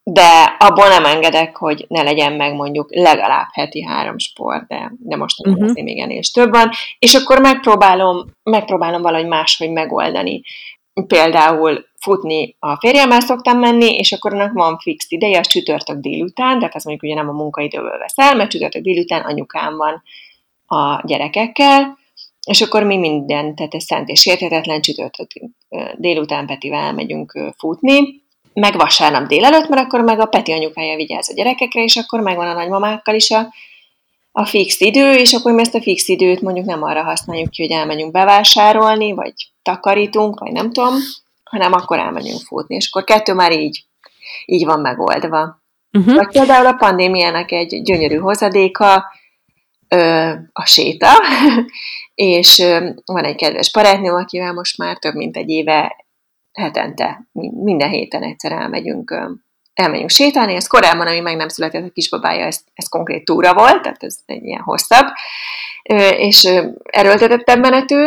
de abból nem engedek, hogy ne legyen meg mondjuk legalább heti három sport, de, de most nem uh-huh. azért még ennél is több van, és akkor megpróbálom, megpróbálom valahogy máshogy megoldani. Például futni a férjemmel szoktam menni, és akkor annak van fix ideje, az csütörtök délután, tehát azt mondjuk ugye nem a munkaidőből veszel, mert csütörtök délután anyukám van a gyerekekkel, és akkor mi minden, tehát ez szent és sérthetetlen, csütörtök délután Petivel megyünk futni, meg vasárnap délelőtt, mert akkor meg a Peti anyukája vigyáz a gyerekekre, és akkor megvan a nagymamákkal is a, a fix idő, és akkor mi ezt a fix időt mondjuk nem arra használjuk ki, hogy elmegyünk bevásárolni, vagy takarítunk, vagy nem tudom, hanem akkor elmegyünk futni, és akkor kettő már így, így van megoldva. Uh-huh. Vagy például a pandémiának egy gyönyörű hozadéka ö, a séta, és van egy kedves barátnőm, akivel most már több mint egy éve hetente, minden héten egyszer elmegyünk, elmegyünk sétálni. Ez korábban, ami meg nem született a kisbabája, ez, ez konkrét túra volt, tehát ez egy ilyen hosszabb, és erőltetettebb menetű.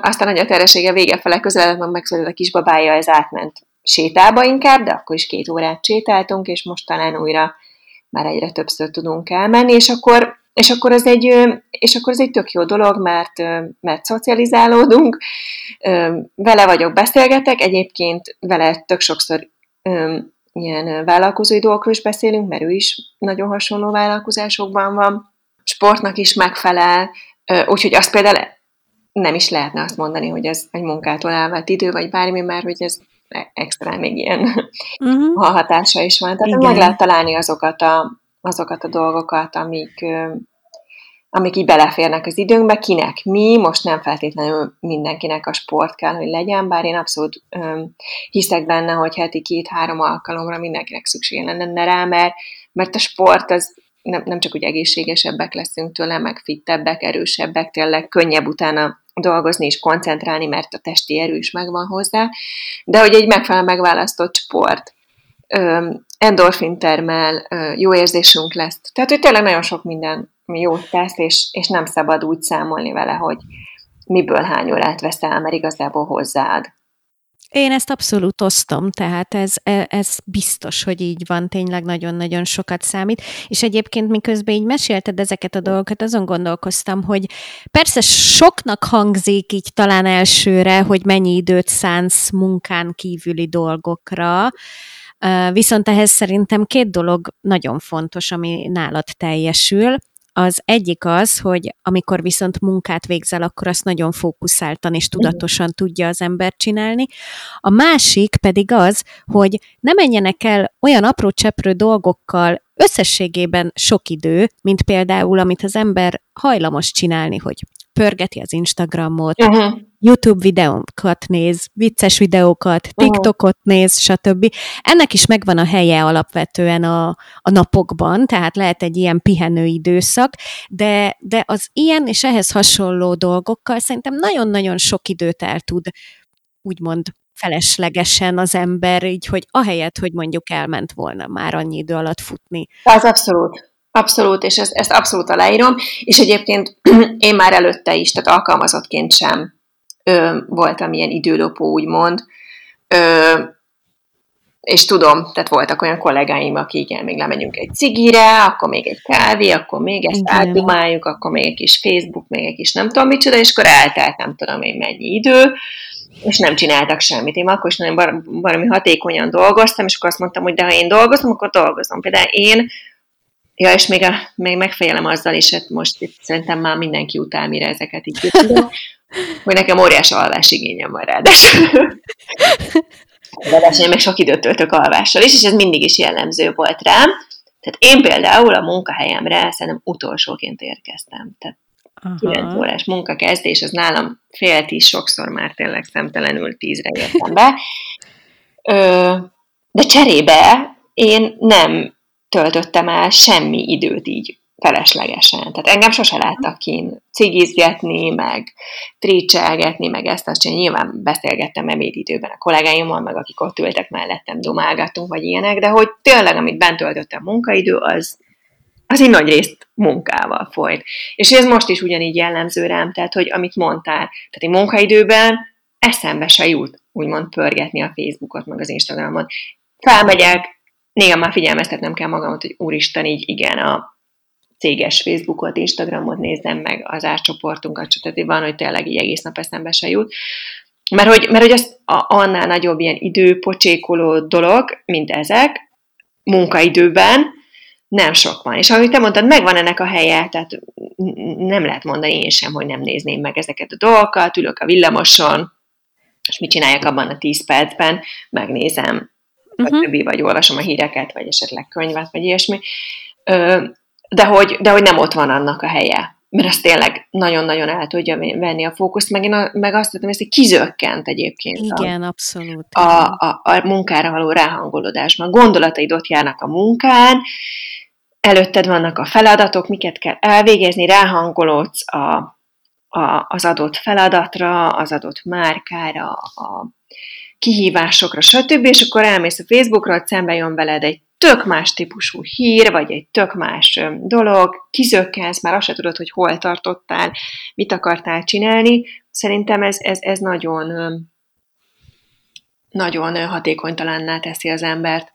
Aztán nagy a terhessége vége fele közeledett, megszületett a kisbabája, ez átment sétába inkább, de akkor is két órát sétáltunk, és most talán újra már egyre többször tudunk elmenni, és akkor, és akkor, az, egy, és akkor az egy tök jó dolog, mert, mert szocializálódunk, vele vagyok, beszélgetek, egyébként vele tök sokszor ilyen vállalkozói dolgokról is beszélünk, mert ő is nagyon hasonló vállalkozásokban van, sportnak is megfelel, úgyhogy azt például nem is lehetne azt mondani, hogy ez egy munkától elvett idő, vagy bármi, mert hogy ez extra még ilyen uh-huh. hatása is van. Tehát meg lehet találni azokat a, azokat a dolgokat, amik, amik így beleférnek az időnkbe. Kinek mi, most nem feltétlenül mindenkinek a sport kell, hogy legyen, bár én abszolút um, hiszek benne, hogy heti két-három alkalomra mindenkinek szükség lenne rá, mert, mert a sport az nem, nem csak úgy egészségesebbek leszünk tőle, meg fittebbek, erősebbek, tényleg könnyebb utána dolgozni és koncentrálni, mert a testi erő is megvan hozzá, de hogy egy megfelelően megválasztott sport endorfin termel, jó érzésünk lesz. Tehát, hogy tényleg nagyon sok minden jót tesz, és, és nem szabad úgy számolni vele, hogy miből hány órát veszel, mert igazából hozzáad. Én ezt abszolút osztom, tehát ez, ez biztos, hogy így van, tényleg nagyon-nagyon sokat számít, és egyébként miközben így mesélted ezeket a dolgokat, azon gondolkoztam, hogy persze soknak hangzik így talán elsőre, hogy mennyi időt szánsz munkán kívüli dolgokra, viszont ehhez szerintem két dolog nagyon fontos, ami nálad teljesül. Az egyik az, hogy amikor viszont munkát végzel, akkor azt nagyon fókuszáltan és tudatosan tudja az ember csinálni. A másik pedig az, hogy ne menjenek el olyan apró cseprő dolgokkal összességében sok idő, mint például, amit az ember hajlamos csinálni, hogy pörgeti az Instagramot, uh-huh. YouTube videókat néz, vicces videókat, TikTokot néz, stb. Ennek is megvan a helye alapvetően a, a napokban, tehát lehet egy ilyen pihenő időszak, de, de az ilyen és ehhez hasonló dolgokkal szerintem nagyon-nagyon sok időt el tud, úgymond feleslegesen az ember, így, hogy ahelyett, hogy mondjuk elment volna már annyi idő alatt futni. Az abszolút. Abszolút, és ezt, ezt abszolút aláírom, és egyébként én már előtte is, tehát alkalmazottként sem ö, voltam ilyen időlopó, úgymond, ö, és tudom, tehát voltak olyan kollégáim, akik igen, még lemegyünk egy cigire, akkor még egy kávé, akkor még ezt átdumáljuk, akkor még egy kis Facebook, még egy kis nem tudom micsoda, és akkor eltelt nem tudom én mennyi idő, és nem csináltak semmit. Én akkor is nagyon bar- valami hatékonyan dolgoztam, és akkor azt mondtam, hogy de ha én dolgozom, akkor dolgozom. Például én Ja, és még, a, még megfejelem azzal is, hogy most itt szerintem már mindenki utál, mire ezeket így tudtam, hogy nekem óriás alvásigényem van rá. De, de én meg sok időt töltök alvással is, és ez mindig is jellemző volt rám. Tehát én például a munkahelyemre szerintem utolsóként érkeztem. Tehát aha. kilenc órás munkakezdés, az nálam fél tíz, sokszor már tényleg szemtelenül tízre jöttem be. Ö, de cserébe én nem töltöttem el semmi időt így feleslegesen. Tehát engem sose láttak kint cigizgetni, meg tricselgetni, meg ezt azt csinálni. Nyilván beszélgettem ebédidőben a kollégáimmal, meg akik ott ültek mellettem, dumálgattunk, vagy ilyenek, de hogy tényleg, amit bent töltöttem munkaidő, az, az így nagy részt munkával folyt. És ez most is ugyanígy jellemző rám, tehát, hogy amit mondtál, tehát a munkaidőben eszembe se jut, úgymond pörgetni a Facebookot, meg az Instagramon. Felmegyek, néha már figyelmeztetnem kell magamat, hogy úristen, így igen, a céges Facebookot, Instagramot nézem meg, az árcsoportunkat, stb. Van, hogy tényleg így egész nap eszembe se jut. Mert hogy, mert, hogy az annál nagyobb ilyen időpocsékoló dolog, mint ezek, munkaidőben nem sok van. És ahogy te mondtad, megvan ennek a helye, tehát nem lehet mondani én sem, hogy nem nézném meg ezeket a dolgokat, ülök a villamoson, és mit csináljak abban a tíz percben, megnézem. Vagy uh-huh. többi, vagy olvasom a híreket, vagy esetleg könyvet, vagy ilyesmi, de hogy, de hogy nem ott van annak a helye. Mert azt tényleg nagyon-nagyon el tudja venni a fókuszt, meg, én, meg azt tudom, hogy kizökkent egyébként igen, a, abszolút, a, a, a munkára való ráhangolódásban. Gondolataid ott járnak a munkán, előtted vannak a feladatok, miket kell elvégezni, ráhangolódsz a a, az adott feladatra, az adott márkára, a kihívásokra, stb. És akkor elmész a Facebookra, szembe jön veled egy tök más típusú hír, vagy egy tök más dolog, kizökkensz, már azt se tudod, hogy hol tartottál, mit akartál csinálni. Szerintem ez, ez, ez nagyon, nagyon hatékonytalanná teszi az embert.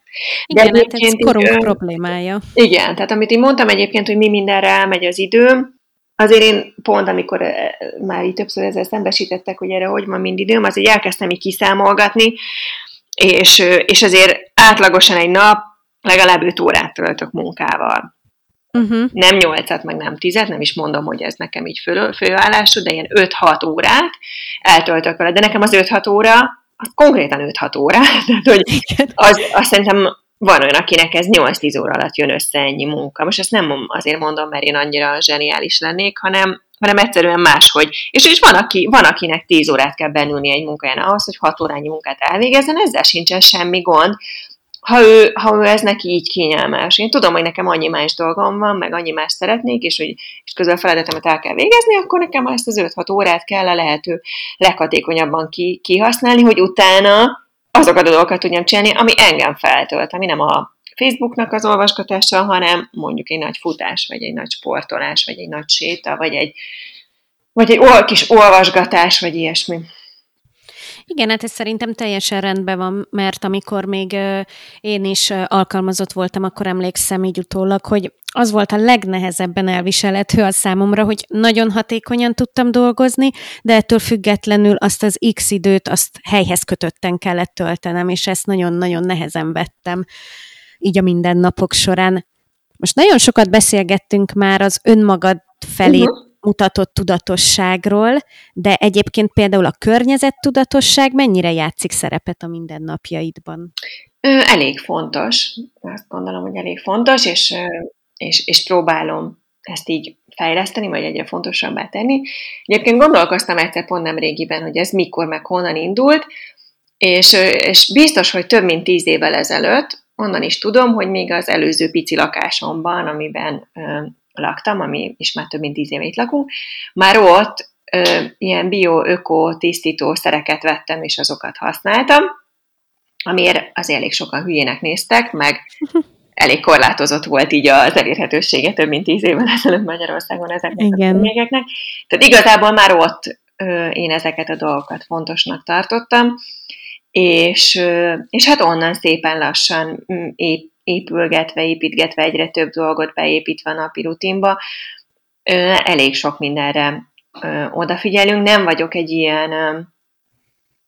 De igen, hát ez korunk problémája. Igen, tehát amit én mondtam egyébként, hogy mi mindenre elmegy az időm, azért én pont, amikor már így többször ezzel szembesítettek, hogy erre hogy van mind időm, azért elkezdtem így kiszámolgatni, és, és azért átlagosan egy nap legalább öt órát töltök munkával. Uh-huh. Nem nyolcat, meg nem tízet, nem is mondom, hogy ez nekem így fő, főállású, de ilyen öt-hat órát eltöltök vele. De nekem az öt-hat óra, az konkrétan öt-hat óra, tehát hogy az, azt szerintem van olyan, akinek ez nyolc-tíz óra alatt jön össze ennyi munka. Most ezt nem azért mondom, mert én annyira zseniális lennék, hanem, hanem egyszerűen máshogy. És, és van, aki, van, akinek tíz órát kell bennülni egy munkáján ahhoz, hogy hat órányi munkát elvégezzen, ezzel sincsen semmi gond, ha ő, ha ő ez neki így kényelmes. Én tudom, hogy nekem annyi más dolgom van, meg annyi más szeretnék, és hogy és közben a feladatomat el kell végezni, akkor nekem ezt az öt-hat órát kell a lehető leghatékonyabban ki, kihasználni, hogy utána azokat a dolgokat tudjam csinálni, ami engem feltölt, ami nem a Facebooknak az olvasgatása, hanem mondjuk egy nagy futás, vagy egy nagy sportolás, vagy egy nagy séta, vagy egy, vagy egy ol- kis olvasgatás, vagy ilyesmi. Igen, hát ez szerintem teljesen rendben van, mert amikor még én is alkalmazott voltam, akkor emlékszem így utólag, hogy az volt a legnehezebben elviselhető a számomra, hogy nagyon hatékonyan tudtam dolgozni, de ettől függetlenül azt az X időt, azt helyhez kötötten kellett töltenem, és ezt nagyon-nagyon nehezen vettem így a mindennapok során. Most nagyon sokat beszélgettünk már az önmagad felé, uh-huh. mutatott tudatosságról, de egyébként például a környezettudatosság mennyire játszik szerepet a mindennapjaidban? Elég fontos. Azt gondolom, hogy elég fontos, és, és, és próbálom ezt így fejleszteni, vagy egyre fontosabbá tenni. Egyébként gondolkoztam egyszer pont nem régiben, hogy ez mikor, meg honnan indult, és, és biztos, hogy több mint tíz évvel ezelőtt, onnan is tudom, hogy még az előző pici lakásomban, amiben laktam, ami is már több mint tíz éve itt lakunk, már ott ö, ilyen bio-öko tisztító szereket vettem, és azokat használtam, amiért azért elég sokan hülyének néztek, meg elég korlátozott volt így az elérhetősége több mint tíz évvel ezelőtt Magyarországon ezeknek a termékeknek. Tehát igazából már ott ö, én ezeket a dolgokat fontosnak tartottam, és, ö, és hát onnan szépen lassan m- épp épülgetve, építgetve, egyre több dolgot beépítve a napi rutinba, elég sok mindenre odafigyelünk. Nem vagyok egy ilyen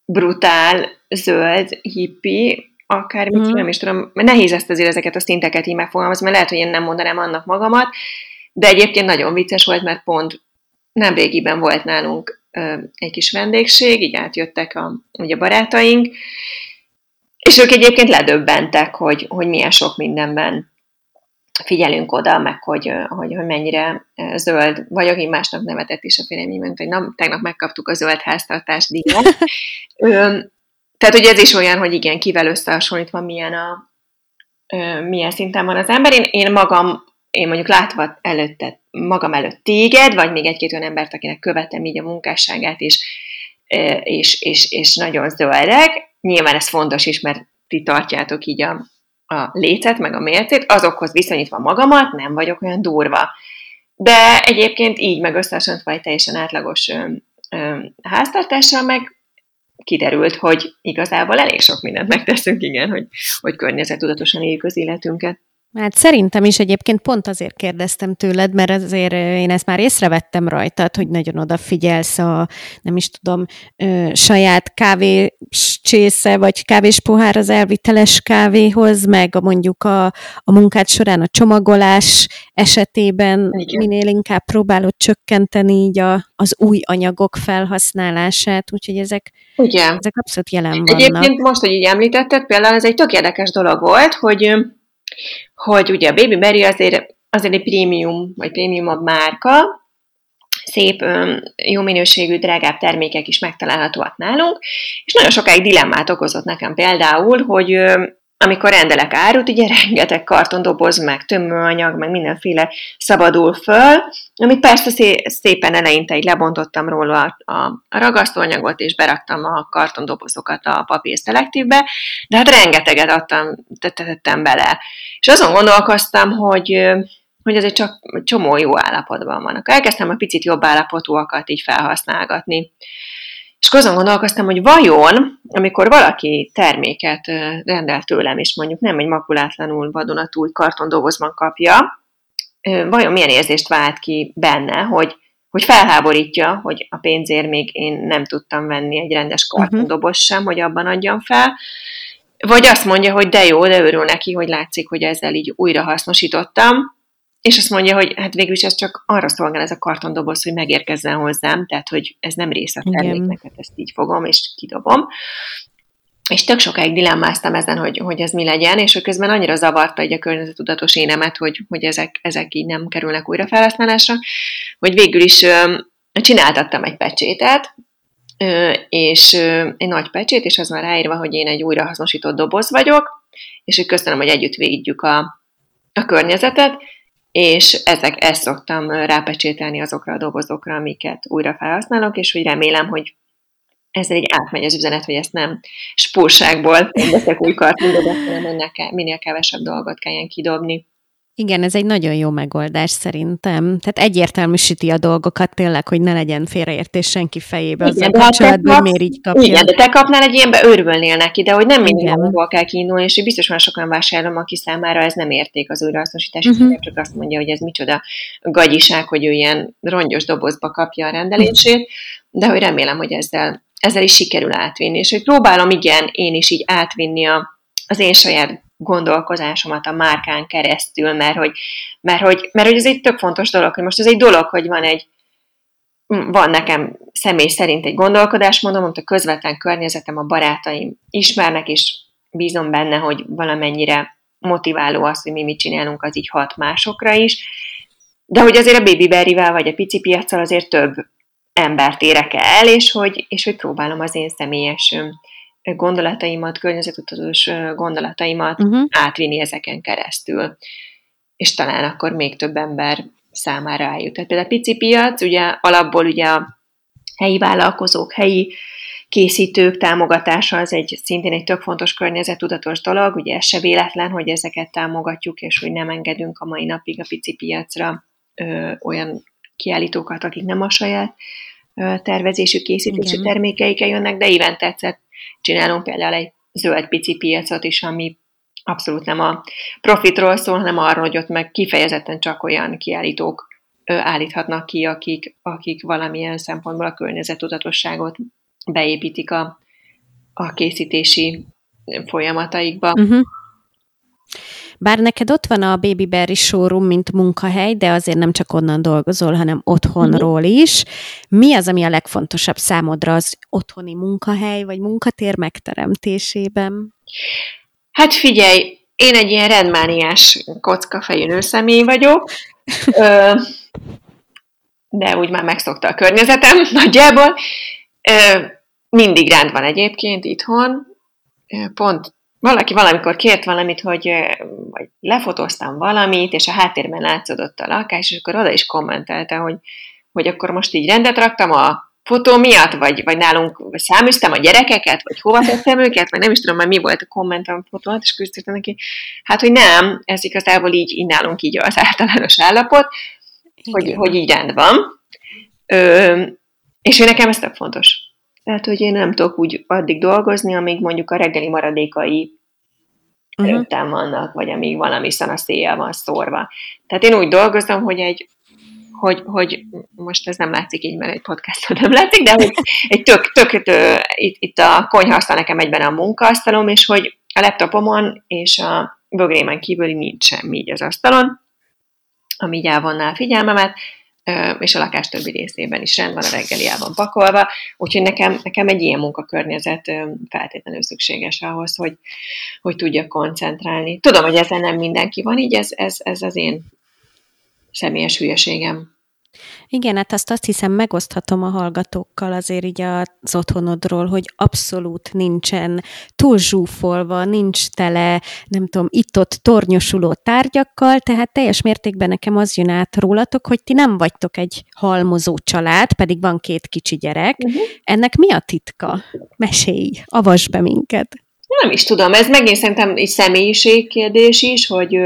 brutál, zöld, hippi, akármit, mm. nem is tudom, nehéz ezt azért ezeket a szinteket így megfogalmazni, mert lehet, hogy én nem mondanám annak magamat, de egyébként nagyon vicces volt, mert pont nemrégiben volt nálunk egy kis vendégség, így átjöttek a, ugye a barátaink, és ők egyébként ledöbbentek, hogy, hogy milyen sok mindenben figyelünk oda, meg hogy, hogy, hogy mennyire zöld vagyok. Én másnap nevetett is a férjem, mint hogy na, tegnap megkaptuk a zöld háztartás díjat. Tehát, hogy ez is olyan, hogy igen, kivel összehasonlítva milyen, a, ö, milyen szinten van az ember. Én, én magam, én mondjuk látva előtte, magam előtt téged, vagy még egy-két olyan embert, akinek követem így a munkásságát is, és, és, és nagyon zöldek. Nyilván ez fontos is, mert ti tartjátok így a, a lécet, meg a mércét, azokhoz viszonyítva magamat nem vagyok olyan durva. De egyébként így, meg összehasonlítva egy teljesen átlagos ö, ö, háztartással, meg kiderült, hogy igazából elég sok mindent megteszünk, igen, hogy, hogy környezettudatosan éljük az életünket. Hát szerintem is egyébként pont azért kérdeztem tőled, mert azért én ezt már észrevettem rajtad, hogy nagyon odafigyelsz a, nem is tudom, ö, saját kávés csésze, vagy kávés pohár az elviteles kávéhoz, meg a, mondjuk a, a munkád során a csomagolás esetében igen. minél inkább próbálod csökkenteni így a, az új anyagok felhasználását, úgyhogy ezek, ezek abszolút jelen vannak. Egyébként most, hogy így említetted, például ez egy tök érdekes dolog volt, hogy hogy ugye a Baby Berry azért, azért egy prémium, vagy prémiumabb márka, szép, jó minőségű, drágább termékek is megtalálhatóak nálunk, és nagyon sokáig dilemmát okozott nekem például, hogy, Amikor rendelek árut, ugye rengeteg kartondoboz, meg tömőanyag, meg mindenféle szabadul föl, amit persze szépen eleinte így lebontottam róla a ragasztóanyagot, és beraktam a kartondobozokat a papír szelektívbe, de hát rengeteget adtam, tettem bele. És azon gondolkoztam, hogy... hogy azért csak csomó jó állapotban vannak. Elkezdtem a picit jobb állapotúakat így felhasználgatni. És azon gondolkoztam, hogy vajon, amikor valaki terméket rendel tőlem, és mondjuk nem egy makulátlanul, vadonatúj kartondobozban kapja, vajon milyen érzést vált ki benne, hogy, hogy felháborítja, hogy a pénzért még én nem tudtam venni egy rendes kartondoboz sem, hogy abban adjam fel, vagy azt mondja, hogy de jó, de örül neki, hogy látszik, hogy ezzel így újra hasznosítottam, és azt mondja, hogy hát végülis ez csak arra szolgál ez a kartondoboz, hogy megérkezzen hozzám, tehát, hogy ez nem része a terméknek, hát ezt így fogom, és kidobom. És tök sokáig dilemmáztam ezen, hogy, hogy ez mi legyen, és közben annyira zavarta így a környezetudatos énemet, hogy, hogy ezek, ezek így nem kerülnek újra felhasználásra, hogy végül is ö, csináltattam egy pecsétet, ö, és ö, egy nagy pecsét, és az van ráírva, hogy én egy újrahasznosított doboz vagyok, és hogy köszönöm, hogy együtt védjük a, a környezetet, és ezek, ezt szoktam rápecsételni azokra a dobozokra, amiket újra felhasználok, és hogy remélem, hogy ezzel így átmegy az üzenet, hogy ezt nem spórságból veszek új kartondobozt, hanem ennek minél kevesebb dolgot kelljen kidobni. Igen, ez egy nagyon jó megoldás szerintem. Tehát egyértelműsíti a dolgokat tényleg, hogy ne legyen félreértés senki fejébe azzal kapcsolatban, hogy miért így kapja. Igen, de te kapnál egy ilyenbe, örülnél neki, de hogy nem mindig abból kell kiindulni, és biztos van sokan vásárlom, aki számára ez nem érték az újrahasznosítás, uh-huh. csak azt mondja, hogy ez micsoda gagyiság, hogy ő ilyen rongyos dobozba kapja a rendelését, de hogy remélem, hogy ezzel, ezzel is sikerül átvinni, és hogy próbálom igen, én is így átvinni a, az én saját gondolkozásomat a márkán keresztül, mert hogy, mert, hogy, mert hogy ez egy tök fontos dolog, hogy most ez egy dolog, hogy van egy, van nekem személy szerint egy gondolkodásmódom, amit a közvetlen környezetem, a barátaim ismernek, és bízom benne, hogy valamennyire motiváló az, hogy mi mit csinálunk, az így hat másokra is, de hogy azért a Baby Berryvel vagy a pici piaccal azért több embert érek el, és hogy, és hogy próbálom az én személyes gondolataimat, környezetutazós gondolataimat uh-huh. átvinni ezeken keresztül. És talán akkor még több ember számára eljut. Tehát például a pici piac, ugye alapból ugye a helyi vállalkozók, helyi készítők támogatása az egy szintén egy tök fontos környezetudatos dolog, ugye ez se véletlen, hogy ezeket támogatjuk, és hogy nem engedünk a mai napig a pici piacra ö, olyan kiállítókat, akik nem a saját ö, tervezésű, készítésű termékeikkel jönnek, de évente tetszett csinálunk például egy zöld pici piacot is, ami abszolút nem a profitról szól, hanem arról, hogy ott meg kifejezetten csak olyan kiállítók állíthatnak ki, akik, akik valamilyen szempontból a környezettudatosságot beépítik a, a készítési folyamataikba. Uh-huh. Bár neked ott van a Baby Berry showroom, mint munkahely, de azért nem csak onnan dolgozol, hanem otthonról is. Mi az, ami a legfontosabb számodra az otthoni munkahely, vagy munkatér megteremtésében? Hát figyelj, én egy ilyen rendmániás kockafejű nőszemély vagyok, de úgy már megszokta a környezetem nagyjából. Mindig rend van egyébként itthon, pont valaki valamikor kért valamit, hogy vagy lefotóztam valamit, és a háttérben látszódott a lakás, és akkor oda is kommentelte, hogy, hogy akkor most így rendet raktam a fotó miatt, vagy, vagy nálunk vagy száműztem a gyerekeket, vagy hova tettem őket, vagy nem is tudom már mi volt a kommentem a fotót, és küzdöttem neki. Hát, hogy nem, ez igazából így, így nálunk így az általános állapot, hogy, hogy így rend van. Ö, és hogy nekem ez tök fontos. Tehát, hogy én nem tudok úgy addig dolgozni, amíg mondjuk a reggeli maradékai uh-huh. előttem vannak, vagy amíg valami szanaszéjjel van szórva. Tehát én úgy dolgozom, hogy egy, hogy, hogy most ez nem látszik így, mert egy podcaston nem látszik, de hogy egy tök, tök, tök itt, itt a konyhaasztal nekem egyben a munkaasztalom, és hogy a laptopomon és a bögrémen kívül nincs semmi így az asztalon, ami így elvonná a figyelmemet, és a lakás többi részében is rend van, a reggeli el van pakolva, úgyhogy nekem, nekem egy ilyen munkakörnyezet feltétlenül szükséges ahhoz, hogy, hogy tudjak koncentrálni. Tudom, hogy ezzel nem mindenki van, így ez, ez, ez az én személyes hülyeségem. Igen, hát azt azt hiszem megoszthatom a hallgatókkal azért így az otthonodról, hogy abszolút nincsen túl zsúfolva, nincs tele, nem tudom, itt-ott tornyosuló tárgyakkal, tehát teljes mértékben nekem az jön át rólatok, hogy ti nem vagytok egy halmozó család, pedig van két kicsi gyerek. Uh-huh. Ennek mi a titka? Mesélj, avasd be minket! Nem is tudom, ez megint szerintem egy személyiségkérdés is, hogy...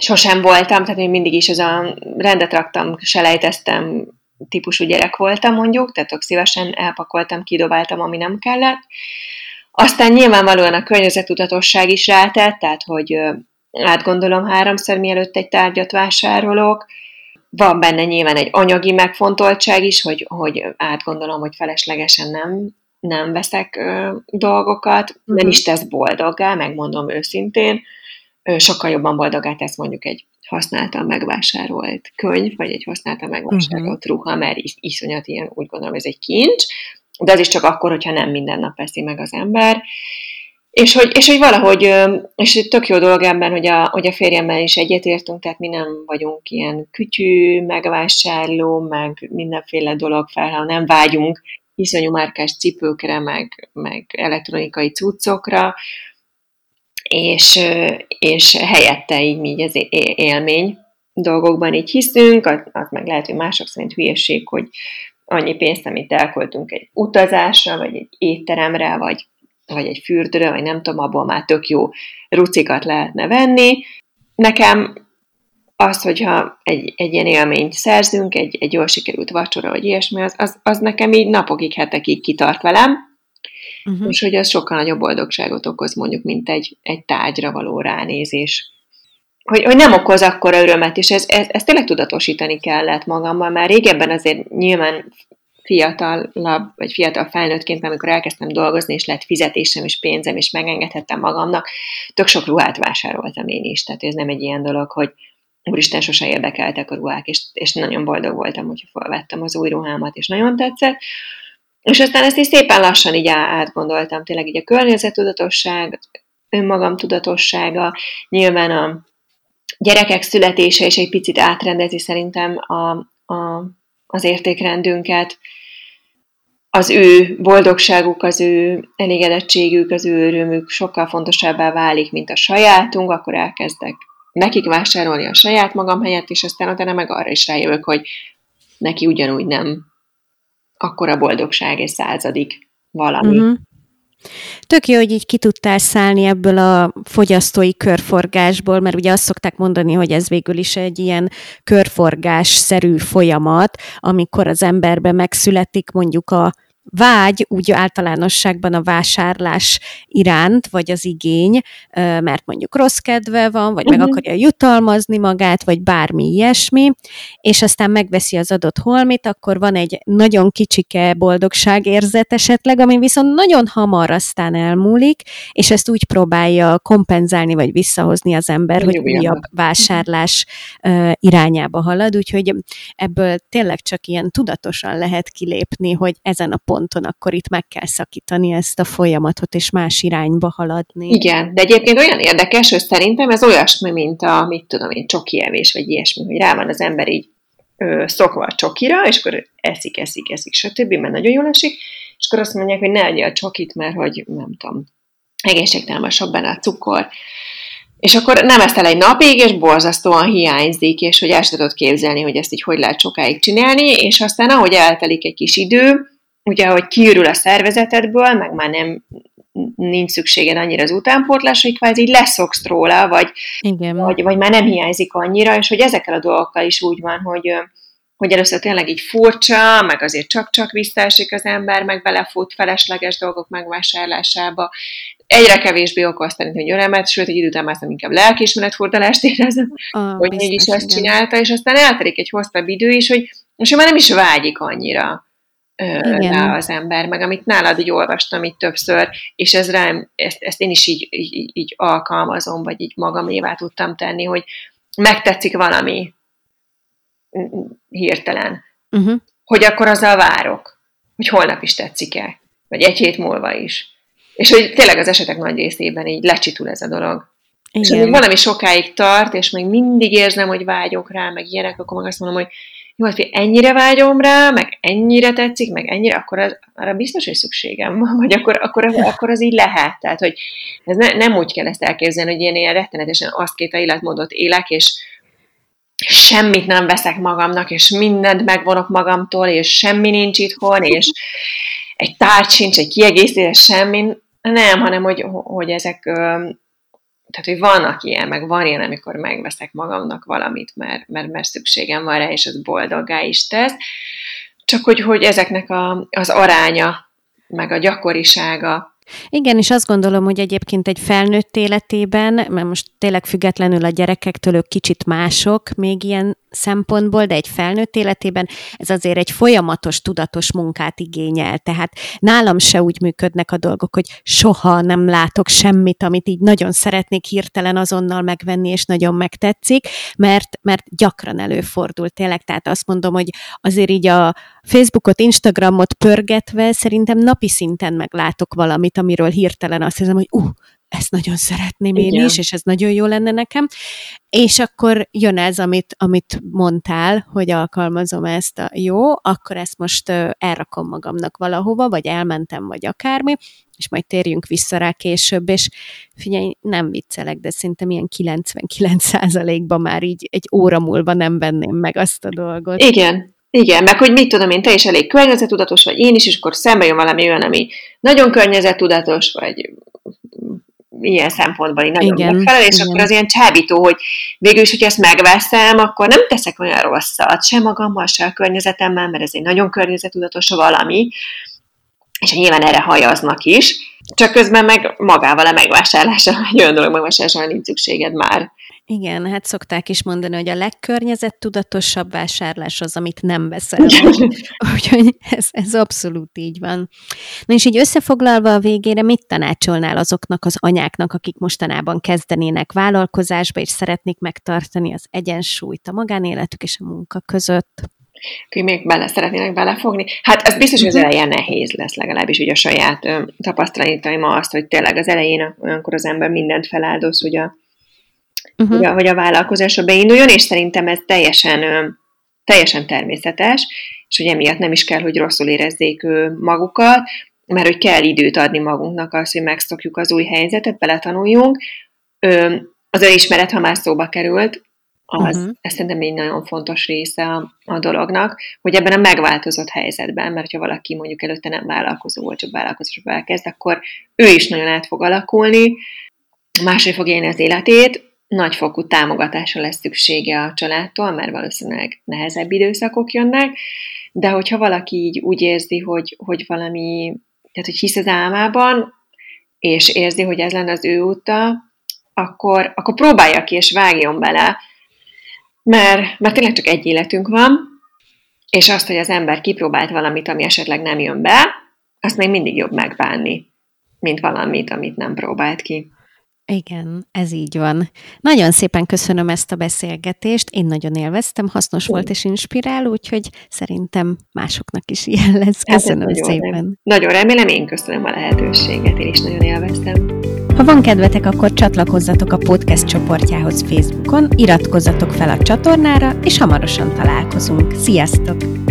Sosem voltam, tehát én mindig is ez a rendet raktam, selejteztem típusú gyerek voltam mondjuk, tehát tök szívesen elpakoltam, kidobáltam, ami nem kellett. Aztán nyilvánvalóan a környezetudatosság is rátett, tehát hogy átgondolom háromszor, mielőtt egy tárgyat vásárolok. Van benne nyilván egy anyagi megfontoltság is, hogy, hogy átgondolom, hogy feleslegesen nem, nem veszek ö, dolgokat, nem is tesz boldoggá, megmondom őszintén. Sokkal jobban boldoggá tesz mondjuk egy használtan megvásárolt könyv, vagy egy használtan megvásárolt uh-huh. ruha, mert is, iszonyat ilyen, úgy gondolom, ez egy kincs, de az is csak akkor, hogyha nem minden nap veszi meg az ember. És hogy, és hogy valahogy, és tök jó dolog ebben, hogy a, hogy a férjemmel is egyetértünk, tehát mi nem vagyunk ilyen kütyű, megvásárló, meg mindenféle dolog fel, ha nem vágyunk iszonyú márkás cipőkre, meg, meg elektronikai cuccokra, És, és helyette így, így az élmény dolgokban így hiszünk, az, az meg lehet, hogy mások szerint hülyeség, hogy annyi pénzt, amit elköltünk egy utazásra, vagy egy étteremre, vagy, vagy egy fürdőre, vagy nem tudom, abból már tök jó rucikat lehetne venni. Nekem az, hogyha egy, egy ilyen élményt szerzünk, egy, egy jól sikerült vacsora, vagy ilyesmi, az, az, az nekem így napokig, hetekig kitart velem, Uh-huh. és hogy az sokkal nagyobb boldogságot okoz, mondjuk, mint egy, egy tárgyra való ránézés. Hogy, hogy nem okoz akkora örömet, és ezt ez, ez tényleg tudatosítani kellett magamban, már régebben azért nyilván fiatalabb, vagy fiatal felnőttként, amikor elkezdtem dolgozni, és lett fizetésem, és pénzem, és megengedhettem magamnak, tök sok ruhát vásároltam én is, tehát ez nem egy ilyen dolog, hogy úristen, sose érdekeltek a ruhák, és, és nagyon boldog voltam, hogyha felvettem az új ruhámat, és nagyon tetszett. És aztán ezt így szépen lassan így átgondoltam, tényleg így a környezettudatosság, önmagam tudatossága, nyilván a gyerekek születése is egy picit átrendezi szerintem a, a, az értékrendünket, az ő boldogságuk, az ő elégedettségük, az ő örömük sokkal fontosabbá válik, mint a sajátunk, akkor elkezdek nekik vásárolni a saját magam helyett, és aztán utána meg arra is rájövök, hogy neki ugyanúgy nem akkora boldogság és századik valami. Uh-huh. Tök jó, hogy így ki tudtál szállni ebből a fogyasztói körforgásból, mert ugye azt szokták mondani, hogy ez végül is egy ilyen körforgásszerű folyamat, amikor az emberbe megszületik mondjuk a vágy, úgy általánosságban a vásárlás iránt, vagy az igény, mert mondjuk rossz kedve van, vagy uh-huh. meg akarja jutalmazni magát, vagy bármi ilyesmi, és aztán megveszi az adott holmit, akkor van egy nagyon kicsike boldogságérzet esetleg, ami viszont nagyon hamar aztán elmúlik, és ezt úgy próbálja kompenzálni, vagy visszahozni az ember, hogy újabb vásárlás irányába halad, úgyhogy ebből tényleg csak ilyen tudatosan lehet kilépni, hogy ezen a pont ponton, akkor itt meg kell szakítani ezt a folyamatot, és más irányba haladni. Igen, de egyébként olyan érdekes, hogy szerintem ez olyasmi, mint a, mit tudom én, csoki evés, vagy ilyesmi, hogy rá van az ember így ö, szokva a csokira, és akkor eszik, eszik, eszik, stb., mert nagyon jól esik, és akkor azt mondják, hogy ne egyél csokit, mert hogy nem tudom, egészségtelen sok benne a cukor. És akkor nem eszel egy napig, és borzasztóan hiányzik, és hogy el sem tudod képzelni, hogy ezt így hogy lehet sokáig csinálni, és aztán ahogy eltelik egy kis idő, ugye, hogy kiürül a szervezetedből, meg már nem nincs szükséged annyira az utánpótlásra, hogy kvázi így leszoksz róla, vagy, vagy, vagy már nem hiányzik annyira, és hogy ezekkel a dolgokkal is úgy van, hogy, hogy először tényleg így furcsa, meg azért csak-csak visszaesik az ember, meg belefut felesleges dolgok megvásárlásába. Egyre kevésbé okoz szerintem egy örömet, sőt, egy idő után már inkább lelkiismeret-furdalást érezem, ah, hogy biztos, mégis ezt igen. csinálta, és aztán eltelik egy hosszabb idő is, hogy most már nem is vágyik annyira rá az ember, meg amit nálad így olvastam így többször, és ez rám, ezt, ezt én is így, így, így alkalmazom, vagy így magamévá tudtam tenni, hogy megtetszik valami hirtelen. Uh-huh. Hogy akkor azzal várok, hogy holnap is tetszik-e, vagy egy hét múlva is. És hogy tényleg az esetek nagy részében így lecsitul ez a dolog. Igen. És valami sokáig tart, és még mindig érzem, hogy vágyok rá, meg ilyenek, akkor meg azt mondom, hogy jó, hát hogy ennyire vágyom rá, meg ennyire tetszik, meg ennyire, akkor az, arra biztos, hogy szükségem van, vagy akkor, akkor, az, akkor az így lehet. Tehát, hogy ez ne, nem úgy kell ezt elképzelni, hogy én ilyen rettenetesen azt két a életmódot élek, és semmit nem veszek magamnak, és mindent megvonok magamtól, és semmi nincs itthon, és egy tárgy sincs, egy kiegészítés, semmi. Nem, hanem, hogy, hogy ezek... Tehát, hogy vannak ilyen, meg van ilyen, amikor megveszek magamnak valamit, mert, mert, mert szükségem van rá, és az boldoggá is tesz. Csak hogy, hogy ezeknek a, az aránya, meg a gyakorisága. Igen, és azt gondolom, hogy egyébként egy felnőtt életében, mert most tényleg függetlenül a gyerekektől ők kicsit mások még ilyen szempontból, de egy felnőtt életében ez azért egy folyamatos, tudatos munkát igényel. Tehát nálam se úgy működnek a dolgok, hogy soha nem látok semmit, amit így nagyon szeretnék hirtelen azonnal megvenni, és nagyon megtetszik, mert, mert gyakran előfordul tényleg. Tehát azt mondom, hogy azért így a Facebookot, Instagramot pörgetve szerintem napi szinten meglátok valamit, amiről hirtelen azt hiszem, hogy uh, ezt nagyon szeretném én Igen. is, és ez nagyon jó lenne nekem. És akkor jön ez, amit, amit mondtál, hogy alkalmazom ezt a jó, akkor ezt most elrakom magamnak valahova, vagy elmentem, vagy akármi, és majd térjünk vissza rá később, és figyelj, nem viccelek, de szerintem ilyen kilencvenkilenc százalékban már így egy óra múlva nem venném meg azt a dolgot. Igen. Igen, meg hogy mit tudom én, te is elég környezettudatos vagy, én is, és akkor szembe jön valami olyan, ami nagyon környezettudatos, vagy ilyen szempontból így nagyon igen, megfelel, és igen. akkor az ilyen csábító, hogy végülis, hogyha ezt megveszem, akkor nem teszek olyan rosszat, sem magammal, se a környezetemmel, mert ez egy nagyon környezettudatos valami, és nyilván erre hajaznak is, csak közben meg magával a megvásárlása, egy olyan dolog megvásárlása, nincs szükséged már. Igen, hát szokták is mondani, hogy a legkörnyezettudatosabb vásárlás az, amit nem veszel. Úgyhogy ez, ez abszolút így van. Na és így összefoglalva a végére, mit tanácsolnál azoknak az anyáknak, akik mostanában kezdenének vállalkozásba, és szeretnék megtartani az egyensúlyt a magánéletük és a munka között? Akik még bele szeretnének belefogni. Hát ez biztos, hogy az elején nehéz lesz, legalábbis ugye a saját tapasztalataim azt, hogy tényleg az elején olyankor az ember mindent feláldoz, hogy a Uh-huh. Ja, hogy a vállalkozásra beinduljon, és szerintem ez teljesen, teljesen természetes, és hogy emiatt nem is kell, hogy rosszul érezzék magukat, mert hogy kell időt adni magunknak azt, hogy megszokjuk az új helyzetet, beletanuljunk. Az önismeret, ha már szóba került, az uh-huh. ez szerintem egy nagyon fontos része a, a dolognak, hogy ebben a megváltozott helyzetben, mert ha valaki mondjuk előtte nem vállalkozó volt, csak vállalkozásba elkezd, akkor ő is nagyon át fog alakulni, máshogy fog élni az életét, nagyfokú támogatásra lesz szüksége a családtól, mert valószínűleg nehezebb időszakok jönnek, de hogyha valaki így úgy érzi, hogy, hogy valami, tehát hogy hisz az álmában, és érzi, hogy ez lenne az ő úta, akkor, akkor próbálja ki, és vágjon bele, mert, mert tényleg csak egy életünk van, és azt, hogy az ember kipróbált valamit, ami esetleg nem jön be, azt még mindig jobb megbánni, mint valamit, amit nem próbált ki. Igen, ez így van. Nagyon szépen köszönöm ezt a beszélgetést, én nagyon élveztem, hasznos volt és inspirál, úgyhogy szerintem másoknak is ilyen lesz. Köszönöm nagyon szépen. Nem. Nagyon remélem, én köszönöm a lehetőséget, én is nagyon élveztem. Ha van kedvetek, akkor csatlakozzatok a podcast csoportjához Facebookon, iratkozzatok fel a csatornára, és hamarosan találkozunk. Sziasztok!